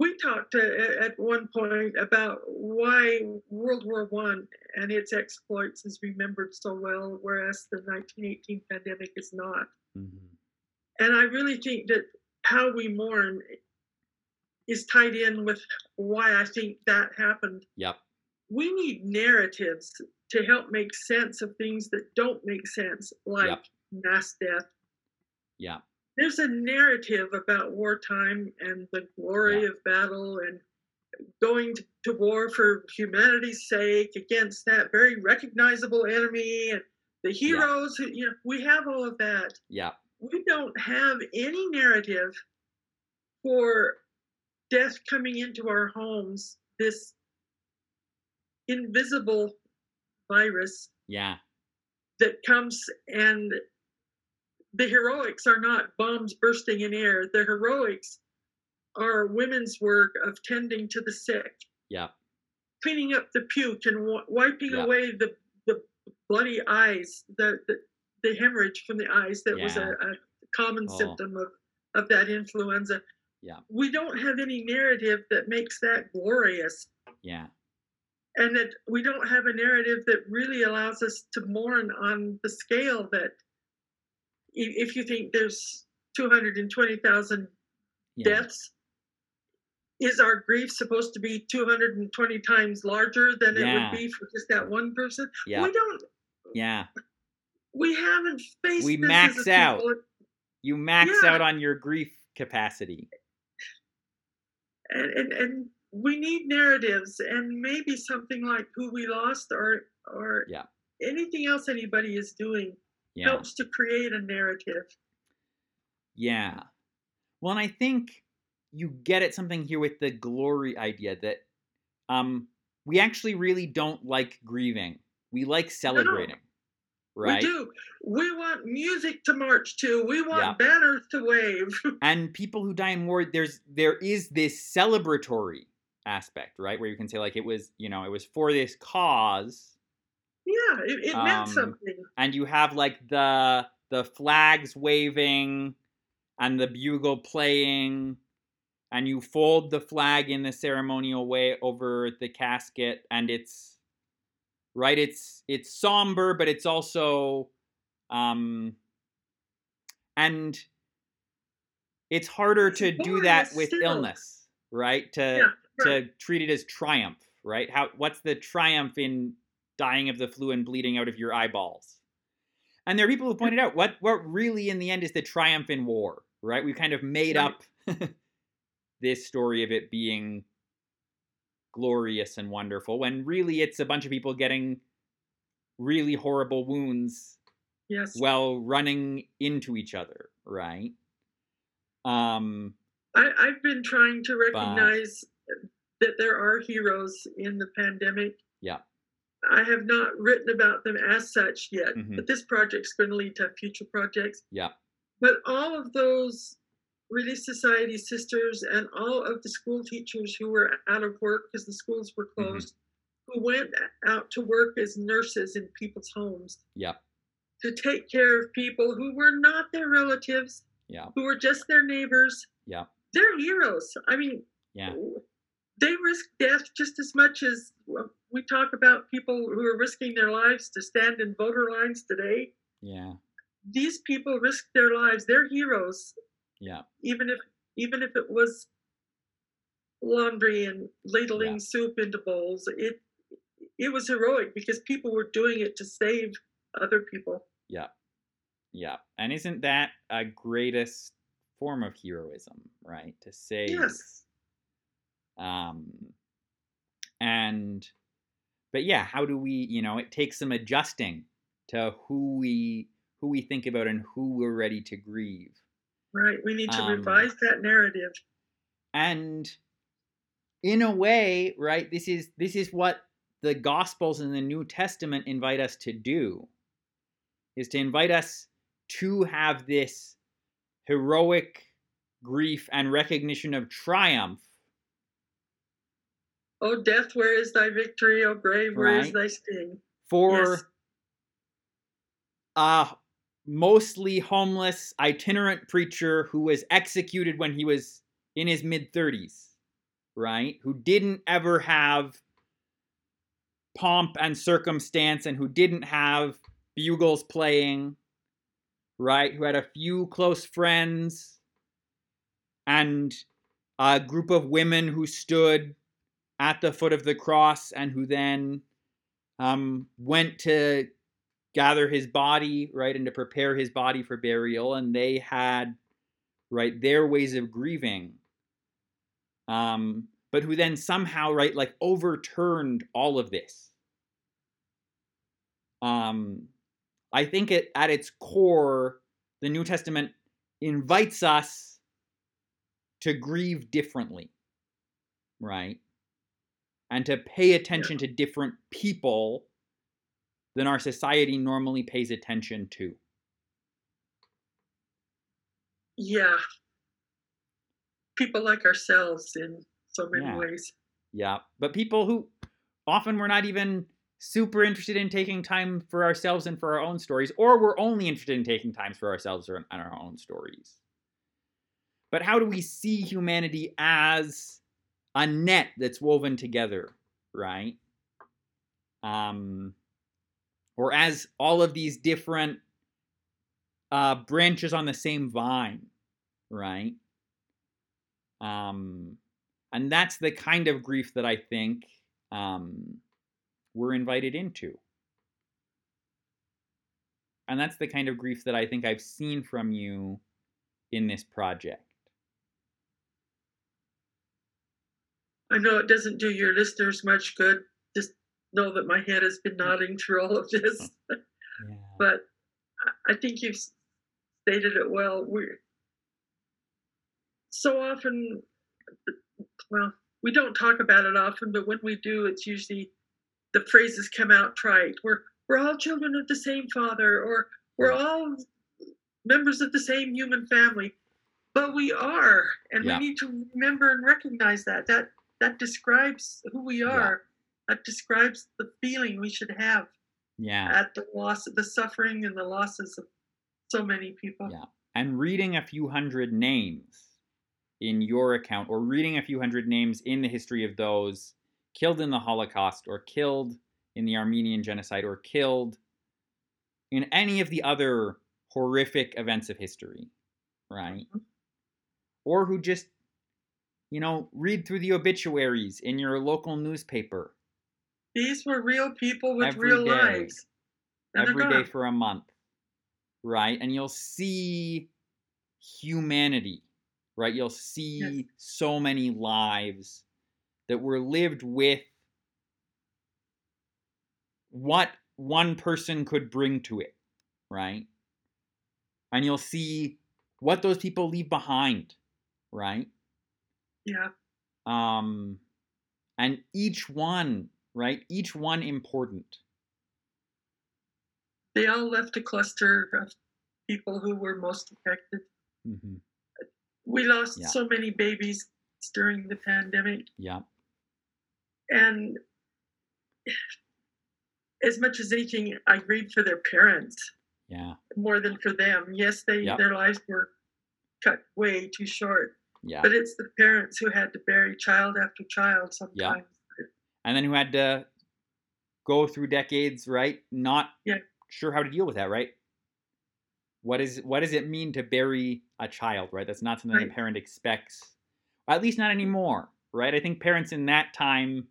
We talked uh, at one point about why World War One and its exploits is remembered so well, whereas the nineteen eighteen pandemic is not. Mm-hmm. And I really think that how we mourn is tied in with why I think that happened. Yep. We need narratives to help make sense of things that don't make sense, like yep. mass death. Yeah. There's a narrative about wartime and the glory yeah. of battle and going to war for humanity's sake against that very recognizable enemy and the heroes. Yeah. Who, you know, we have all of that. Yeah. We don't have any narrative for death coming into our homes, this invisible virus yeah. that comes, and the heroics are not bombs bursting in air. The heroics are women's work of tending to the sick, yeah, cleaning up the puke and w- wiping yeah. away the, the bloody eyes, the, the, the hemorrhage from the eyes that yeah. was a, a common oh. symptom of, of that influenza. Yeah. We don't have any narrative that makes that glorious. Yeah. and that we don't have a narrative that really allows us to mourn on the scale that, if you think there's two hundred twenty thousand yeah. deaths, is our grief supposed to be two hundred twenty times larger than yeah. it would be for just that one person? Yeah. We don't. Yeah. We haven't faced. We this max as a out. People. You max yeah. out on your grief capacity. And, and and we need narratives, and maybe something like Who We Lost, or or yeah. anything else anybody is doing yeah. helps to create a narrative. Yeah. Well, and I think you get at something here with the glory idea that um, we actually really don't like grieving. We like celebrating. No, right? We do. We want music to march to. We want yeah. banners to wave. And people who die in war, there's there is this celebratory aspect, right? Where you can say, like, it was, you know, it was for this cause. Yeah, it, it um, meant something. And you have, like, the the flags waving and the bugle playing, and you fold the flag in the ceremonial way over the casket, and it's right, it's it's somber, but it's also um and it's harder to do that with illness, right? To yeah, right. to treat it as triumph, right? How what's the triumph in dying of the flu and bleeding out of your eyeballs? And there are people who pointed out what what really in the end is the triumph in war, right? We've kind of made right. up this story of it being glorious and wonderful, when really it's a bunch of people getting really horrible wounds yes. while running into each other, right? Um, I, I've been trying to recognize but, that there are heroes in the pandemic. Yeah. I have not written about them as such yet, mm-hmm. but this project's going to lead to future projects. Yeah. But all of those Relief Society sisters and all of the school teachers who were out of work because the schools were closed, mm-hmm. who went out to work as nurses in people's homes. Yeah. To take care of people who were not their relatives. Yeah. Who were just their neighbors. Yeah. They're heroes. I mean, yeah. They risk death just as much as we talk about people who are risking their lives to stand in voter lines today. Yeah. These people risk their lives. They're heroes. Yeah. Even if even if it was laundry and ladling yeah. soup into bowls, it it was heroic because people were doing it to save other people. Yeah. Yeah. And isn't that a greatest form of heroism, right? To save. Yes. Um, and, but yeah, how do we, you know, it takes some adjusting to who we, who we think about and who we're ready to grieve. Right. We need to um, revise that narrative. And in a way, right, this is, this is what the Gospels and the New Testament invite us to do, is to invite us to have this heroic grief and recognition of triumph. Oh, death, where is thy victory? Oh, grave, where right. is thy sting? For yes. a mostly homeless, itinerant preacher who was executed when he was in his mid-thirties, right? Who didn't ever have pomp and circumstance and who didn't have bugles playing, right? Who had a few close friends and a group of women who stood at the foot of the cross, and who then um, went to gather his body, right, and to prepare his body for burial, and they had, right, their ways of grieving, um, but who then somehow, right, like overturned all of this. Um, I think it, at its core, the New Testament invites us to grieve differently, right? And to pay attention yeah. to different people than our society normally pays attention to. Yeah. People like ourselves in so many yeah. ways. Yeah. But people who often we're not even super interested in taking time for ourselves and for our own stories, or we're only interested in taking time for ourselves and our own stories. But how do we see humanity as a net that's woven together, right? um, or as all of these different uh, branches on the same vine, right? Um, and that's the kind of grief that I think um, we're invited into. And that's the kind of grief that I think I've seen from you in this project. I know it doesn't do your listeners much good. Just know that my head has been nodding through all of this. Yeah. But I think you've stated it well. We're so often, well, we don't talk about it often, but when we do, it's usually the phrases come out trite. We're we're all children of the same father, or we're all members of the same human family. But we are, and yeah. we need to remember and recognize that. That that describes who we are. Yeah. That describes the feeling we should have yeah. at the loss, the suffering and the losses of so many people. Yeah. And reading a few hundred names in your account, or reading a few hundred names in the history of those killed in the Holocaust, or killed in the Armenian genocide, or killed in any of the other horrific events of history, right? Mm-hmm. Or who just, you know, read through the obituaries in your local newspaper. These were real people with every real day, lives. And every day for a month, right? And you'll see humanity, right? You'll see yes. so many lives that were lived with what one person could bring to it, right? And you'll see what those people leave behind, right? Yeah. Um, and each one, right? Each one important. They all left a cluster of people who were most affected. Mm-hmm. We lost yeah. so many babies during the pandemic. Yeah. And as much as anything, I grieve for their parents. Yeah. More than for them. Yes, they yeah. their lives were cut way too short. Yeah. But it's the parents who had to bury child after child sometimes. Yeah. And then who had to go through decades, right? Not yeah. sure how to deal with that, right? What is what does it mean to bury a child, right? That's not something right. a parent expects. At least not anymore, right? I think parents in that time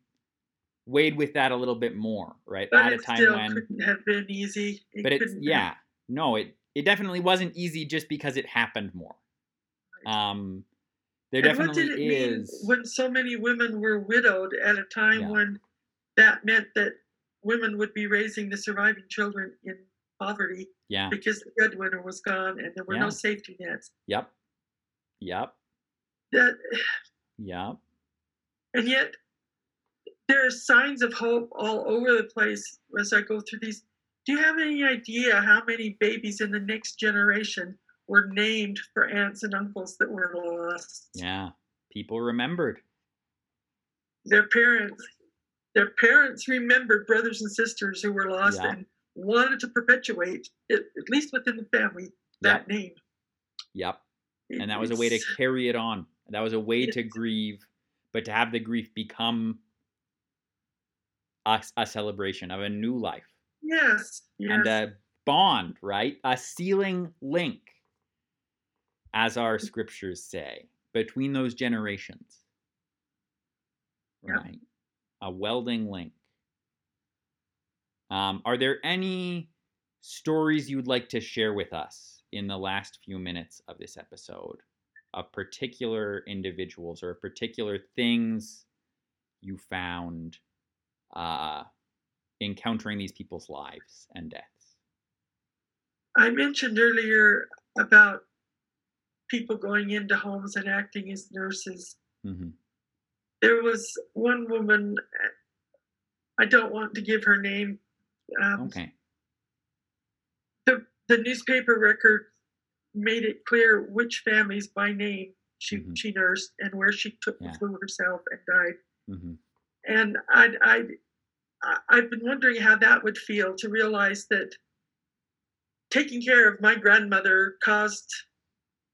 weighed with that a little bit more, right? But at a time still when it couldn't have been easy. It but it's yeah. Have... No, it it definitely wasn't easy just because it happened more. Right. Um There and definitely what did it is... mean when so many women were widowed at a time yeah. when that meant that women would be raising the surviving children in poverty yeah. because the breadwinner was gone and there were yeah. no safety nets. Yep. Yep. That. Yep. And yet there are signs of hope all over the place as I go through these. Do you have any idea how many babies in the next generation were named for aunts and uncles that were lost? Yeah, people remembered. Their parents, their parents remembered brothers and sisters who were lost yeah. and wanted to perpetuate, at least within the family, that yep. name. Yep. It, and that was a way to carry it on. That was a way to grieve, but to have the grief become a, a celebration of a new life. Yes. yes. And a bond, right? A sealing link, as our scriptures say, between those generations, right? Yeah. A welding link. Um, are there any stories you'd like to share with us in the last few minutes of this episode of particular individuals or particular things you found uh, encountering these people's lives and deaths? I mentioned earlier about people going into homes and acting as nurses. Mm-hmm. There was one woman, I don't want to give her name. Um, okay. The the newspaper record made it clear which families by name she, mm-hmm. she nursed and where she took yeah. the flu herself and died. Mm-hmm. And I'd, I'd, I've been wondering how that would feel to realize that taking care of my grandmother caused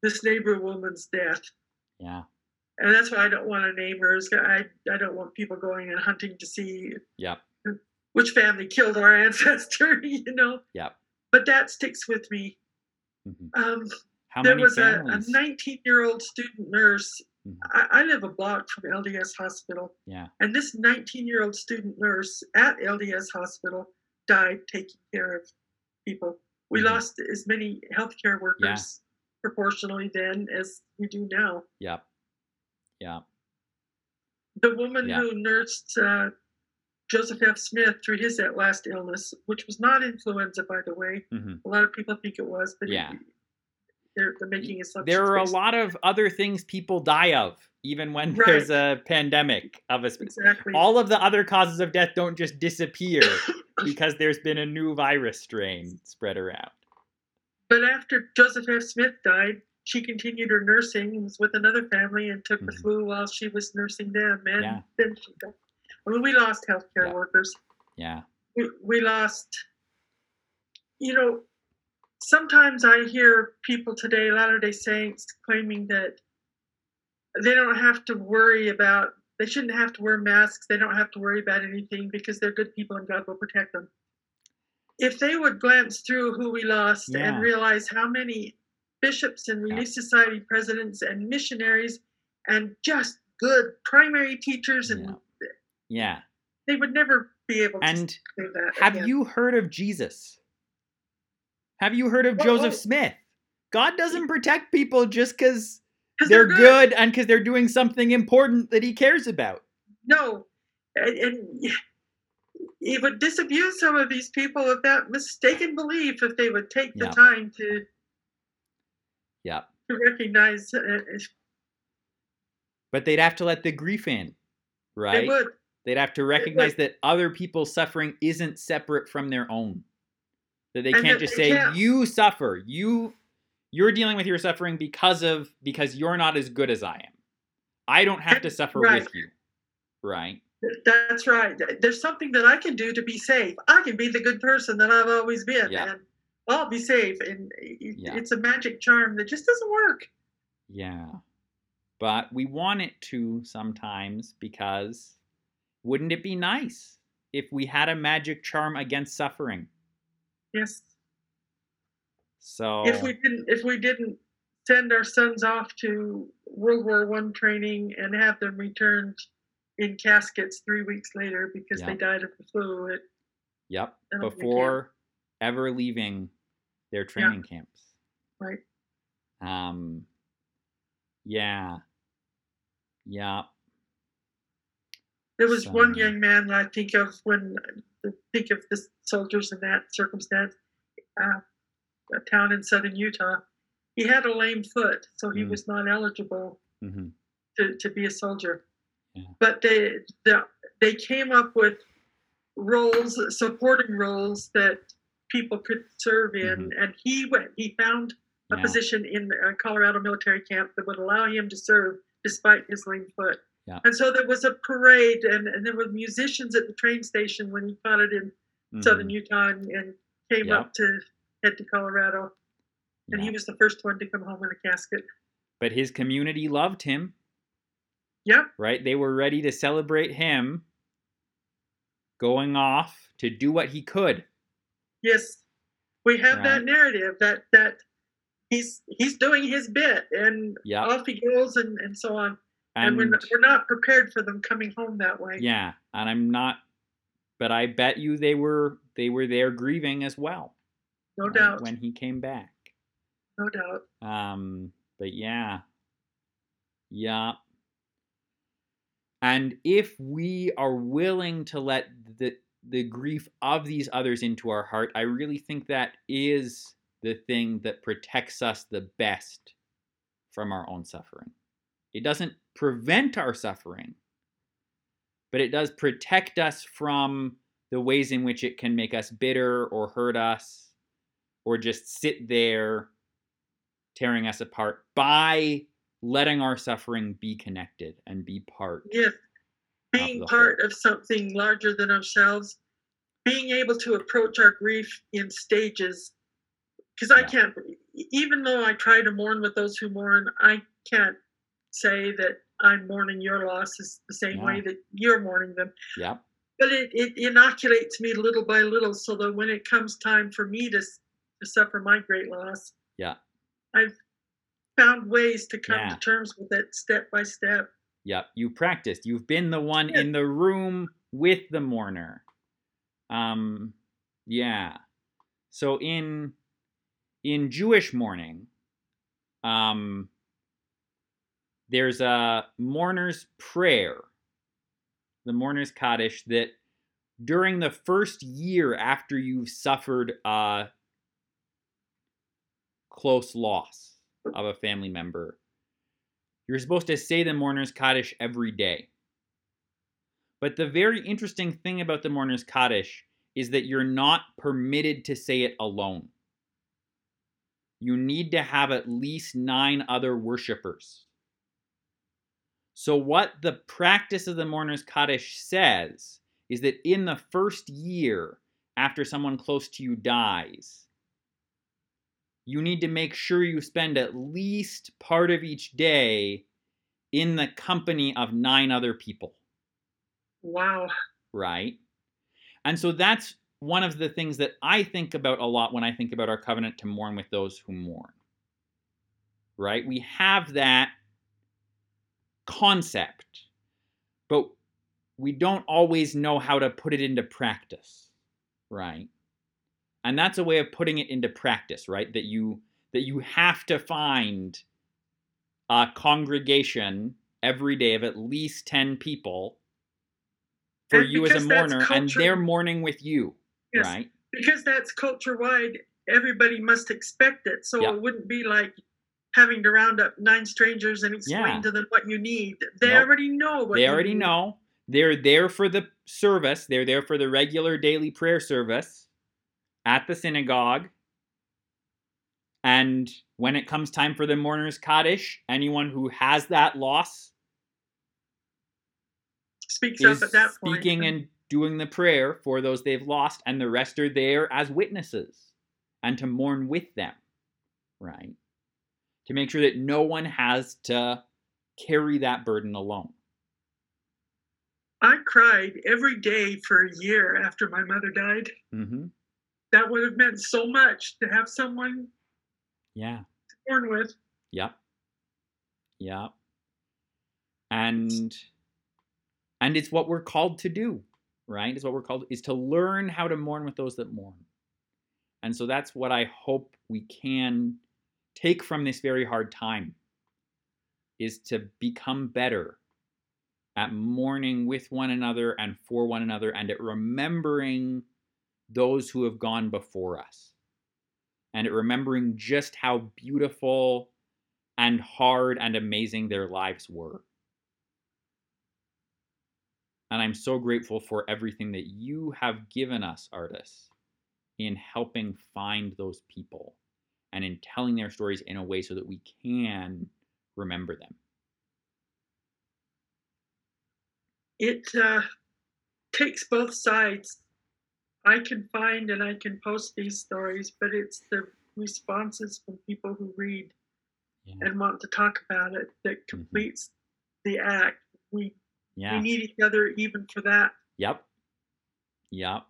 this neighbor woman's death. Yeah. And that's why I don't want to name her. I, I don't want people going and hunting to see yeah. which family killed our ancestor, you know? Yeah. But that sticks with me. Mm-hmm. Um, How there many was a, a nineteen-year-old student nurse. Mm-hmm. I, I live a block from L D S hospital. Yeah. And this nineteen-year-old student nurse at L D S hospital died taking care of people. We mm-hmm. lost as many healthcare workers yeah. proportionally then as we do now. Yeah. Yeah. The woman yeah. who nursed uh, Joseph F. Smith through his last illness, which was not influenza, by the way. Mm-hmm. A lot of people think it was, but yeah. it, they're, they're making assumptions. There are a lot of other things people die of, even when right. there's a pandemic of a sp- exactly. All of the other causes of death don't just disappear because there's been a new virus strain spread around. But after Joseph F. Smith died, she continued her nursing, was with another family, and took mm-hmm. the flu while she was nursing them. And yeah. then she died. I mean, we lost healthcare yeah. workers. Yeah. We, we lost, you know, sometimes I hear people today, Latter-day Saints, claiming that they don't have to worry about, they shouldn't have to wear masks. They don't have to worry about anything because they're good people and God will protect them. If they would glance through who we lost yeah. and realize how many bishops and Relief yeah. Society presidents and missionaries and just good primary teachers and yeah. Yeah. They would never be able to and do that. Have again. you heard of Jesus? Have you heard of well, Joseph well, Smith? God doesn't protect people just because they're, they're good. good and because they're doing something important that he cares about. No. And, and he would disabuse some of these people of that mistaken belief if they would take the yeah. time to, yeah. to recognize it. But they'd have to let the grief in, right? They would. They'd have to recognize that other people's suffering isn't separate from their own. That they and can't that just they say, can't. you suffer. You, you're dealing with your suffering because of because you're not as good as I am. I don't have to suffer right. with you. Right? That's right. There's something that I can do to be safe. I can be the good person that I've always been. Yeah. And I'll be safe. And yeah. it's a magic charm that just doesn't work. Yeah. But we want it to sometimes because... Wouldn't it be nice if we had a magic charm against suffering? Yes. So if we didn't, if we didn't send our sons off to World War One training and have them returned in caskets three weeks later because yep. they died of the flu, it. Yep. Before ever leaving their training yep. camps. Right. Um. Yeah. Yeah. There was so, one young man that I think of when I think of the soldiers in that circumstance, uh, a town in southern Utah. He had a lame foot, so he mm-hmm. was not eligible mm-hmm. to, to be a soldier. Yeah. But they, the, they came up with roles, supporting roles that people could serve in. Mm-hmm. And he went, he found a yeah. position in a Colorado military camp that would allow him to serve despite his lame foot. Yeah. And so there was a parade, and, and there were musicians at the train station when he caught it in mm-hmm. southern Utah and, and came yep. up to head to Colorado. And yeah. he was the first one to come home in a casket. But his community loved him. Yep. Right? They were ready to celebrate him going off to do what he could. Yes. We have right. that narrative that, that he's he's doing his bit, and yep. off he goes, and, and so on. And, and we're, not, we're not prepared for them coming home that way. Yeah, and I'm not, but I bet you they were they were there grieving as well. No right, doubt. When he came back. No doubt. Um, but yeah, yeah. And if we are willing to let the the grief of these others into our heart, I really think that is the thing that protects us the best from our own suffering. It doesn't prevent our suffering, but it does protect us from the ways in which it can make us bitter or hurt us or just sit there tearing us apart by letting our suffering be connected and be part. Yes, being part of something larger than ourselves, being able to approach our grief in stages. Because yeah. I can't, even though I try to mourn with those who mourn, I can't say that I'm mourning your loss is the same yeah. way that you're mourning them. Yeah. But it, it inoculates me little by little, so that when it comes time for me to, to suffer my great loss, yeah, I've found ways to come yeah. to terms with it step by step. Yep, you practiced. You've been the one yeah. in the room with the mourner. Um, yeah. So in in Jewish mourning, um, there's a mourner's prayer, the mourner's Kaddish, that during the first year after you've suffered a close loss of a family member, you're supposed to say the mourner's Kaddish every day. But the very interesting thing about the mourner's Kaddish is that you're not permitted to say it alone. You need to have at least nine other worshipers. So what the practice of the mourner's Kaddish says is that in the first year after someone close to you dies, you need to make sure you spend at least part of each day in the company of nine other people. Wow. Right? And so that's one of the things that I think about a lot when I think about our covenant to mourn with those who mourn. Right? We have that concept, but we don't always know how to put it into practice. Right? And that's a way of putting it into practice, right? That you that you have to find a congregation every day of at least ten people for and you as a mourner, and they're mourning with you, yes, right? Because that's culture-wide, everybody must expect it. So yeah. it wouldn't be like having to round up nine strangers and explain yeah. to them what you need. They nope. already know what they you They already need. know. They're there for the service. They're there for the regular daily prayer service at the synagogue. And when it comes time for the mourner's Kaddish, anyone who has that loss speaks up at that point. Speaking and doing the prayer for those they've lost, and the rest are there as witnesses and to mourn with them, right? To make sure that no one has to carry that burden alone. I cried every day for a year after my mother died. Mm-hmm. That would have meant so much to have someone yeah. to mourn with. Yep. Yep. And... And it's what we're called to do, right? It's what we're called, is to learn how to mourn with those that mourn. And so that's what I hope we can take from this very hard time, is to become better at mourning with one another and for one another, and at remembering those who have gone before us, and at remembering just how beautiful and hard and amazing their lives were. And I'm so grateful for everything that you have given us, artists, in helping find those people and in telling their stories in a way so that we can remember them. It uh, takes both sides. I can find and I can post these stories, but it's the responses from people who read yeah. and want to talk about it that completes mm-hmm. the act. We Yeah. We need each other even for that. Yep. Yep.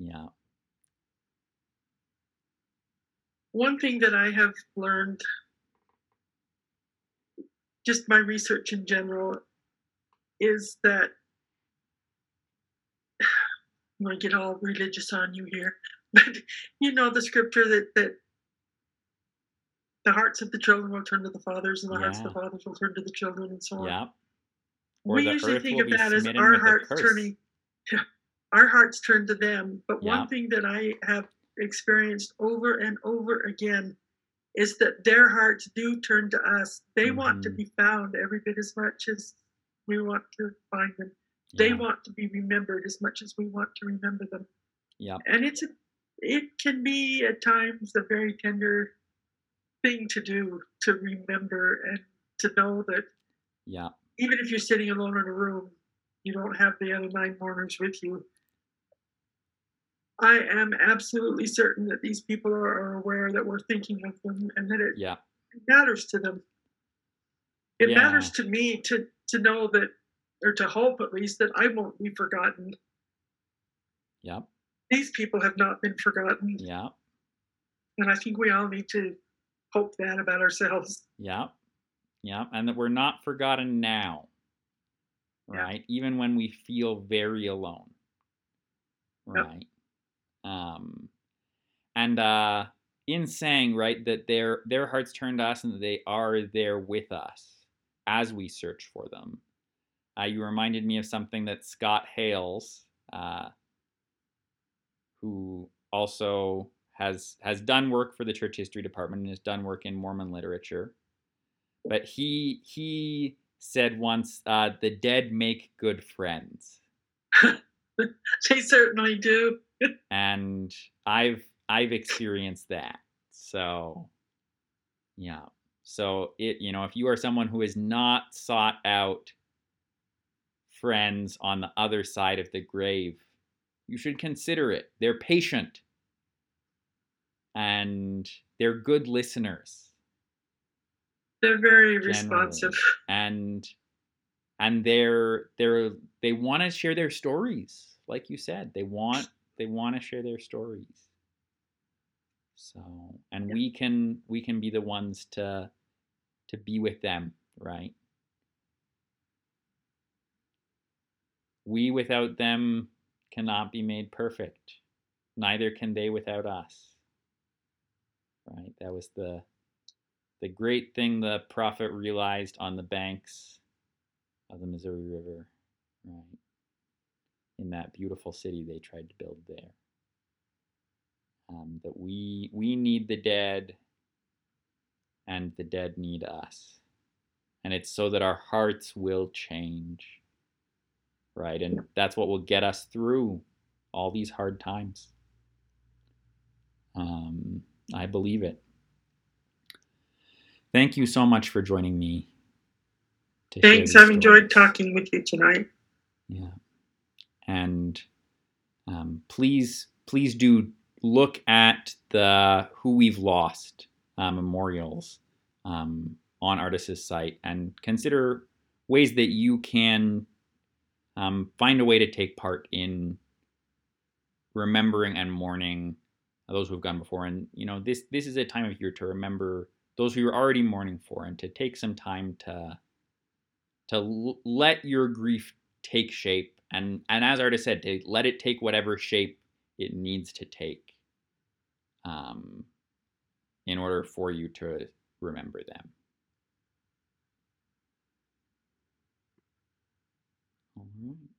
Yep. One thing that I have learned, just my research in general, is that, I'm going to get all religious on you here, but you know the scripture that, that the hearts of the children will turn to the fathers, and the yeah. hearts of the fathers will turn to the children, and so on. Yep. We usually think of that as our hearts turning, our hearts turn to them. But yeah. one thing that I have experienced over and over again is that their hearts do turn to us. They mm-hmm. want to be found every bit as much as we want to find them. Yeah. They want to be remembered as much as we want to remember them. Yeah. And it's a, it can be at times a very tender thing to do, to remember and to know that. Yeah. Even if you're sitting alone in a room, you don't have the other nine mourners with you. I am absolutely certain that these people are aware that we're thinking of them, and that it yeah. matters to them. It yeah. matters to me to, to know that or to hope at least that I won't be forgotten. Yeah. These people have not been forgotten. Yeah. And I think we all need to hope that about ourselves. Yeah. Yeah. And that we're not forgotten now. Right. Yeah. Even when we feel very alone. Right. Yeah. Um, and, uh, in saying, right, that their, their hearts turn to us and that they are there with us as we search for them. Uh, you reminded me of something that Scott Hales, uh, who also has has done work for the Church History Department and has done work in Mormon literature. But he he said once, uh, the dead make good friends. They certainly do. And I've I've experienced that. So, yeah. So, it you know, if you are someone who is not sought out friends on the other side of the grave, you should consider it. They're patient. And they're good listeners. They're very generally. responsive. And and they're they're they want to share their stories, like you said. They want they want to share their stories. So, and yeah. we can we can be the ones to to be with them, right? We without them cannot be made perfect. Neither can they without us. Right, that was the the great thing the prophet realized on the banks of the Missouri River, right? In that beautiful city they tried to build there. Um, that we we need the dead, and the dead need us, and it's so that our hearts will change, right? And that's what will get us through all these hard times. Um. I believe it. Thank you so much for joining me. Thanks. I've enjoyed talking with you tonight. Yeah. And um, please, please do look at the Who We've Lost uh, memorials um, on Artis' site and consider ways that you can um, find a way to take part in remembering and mourning those who have gone before. And, you know, this this is a time of year to remember those who you're already mourning for and to take some time to to l- let your grief take shape. And, and as Artis said, to let it take whatever shape it needs to take um, in order for you to remember them. All right.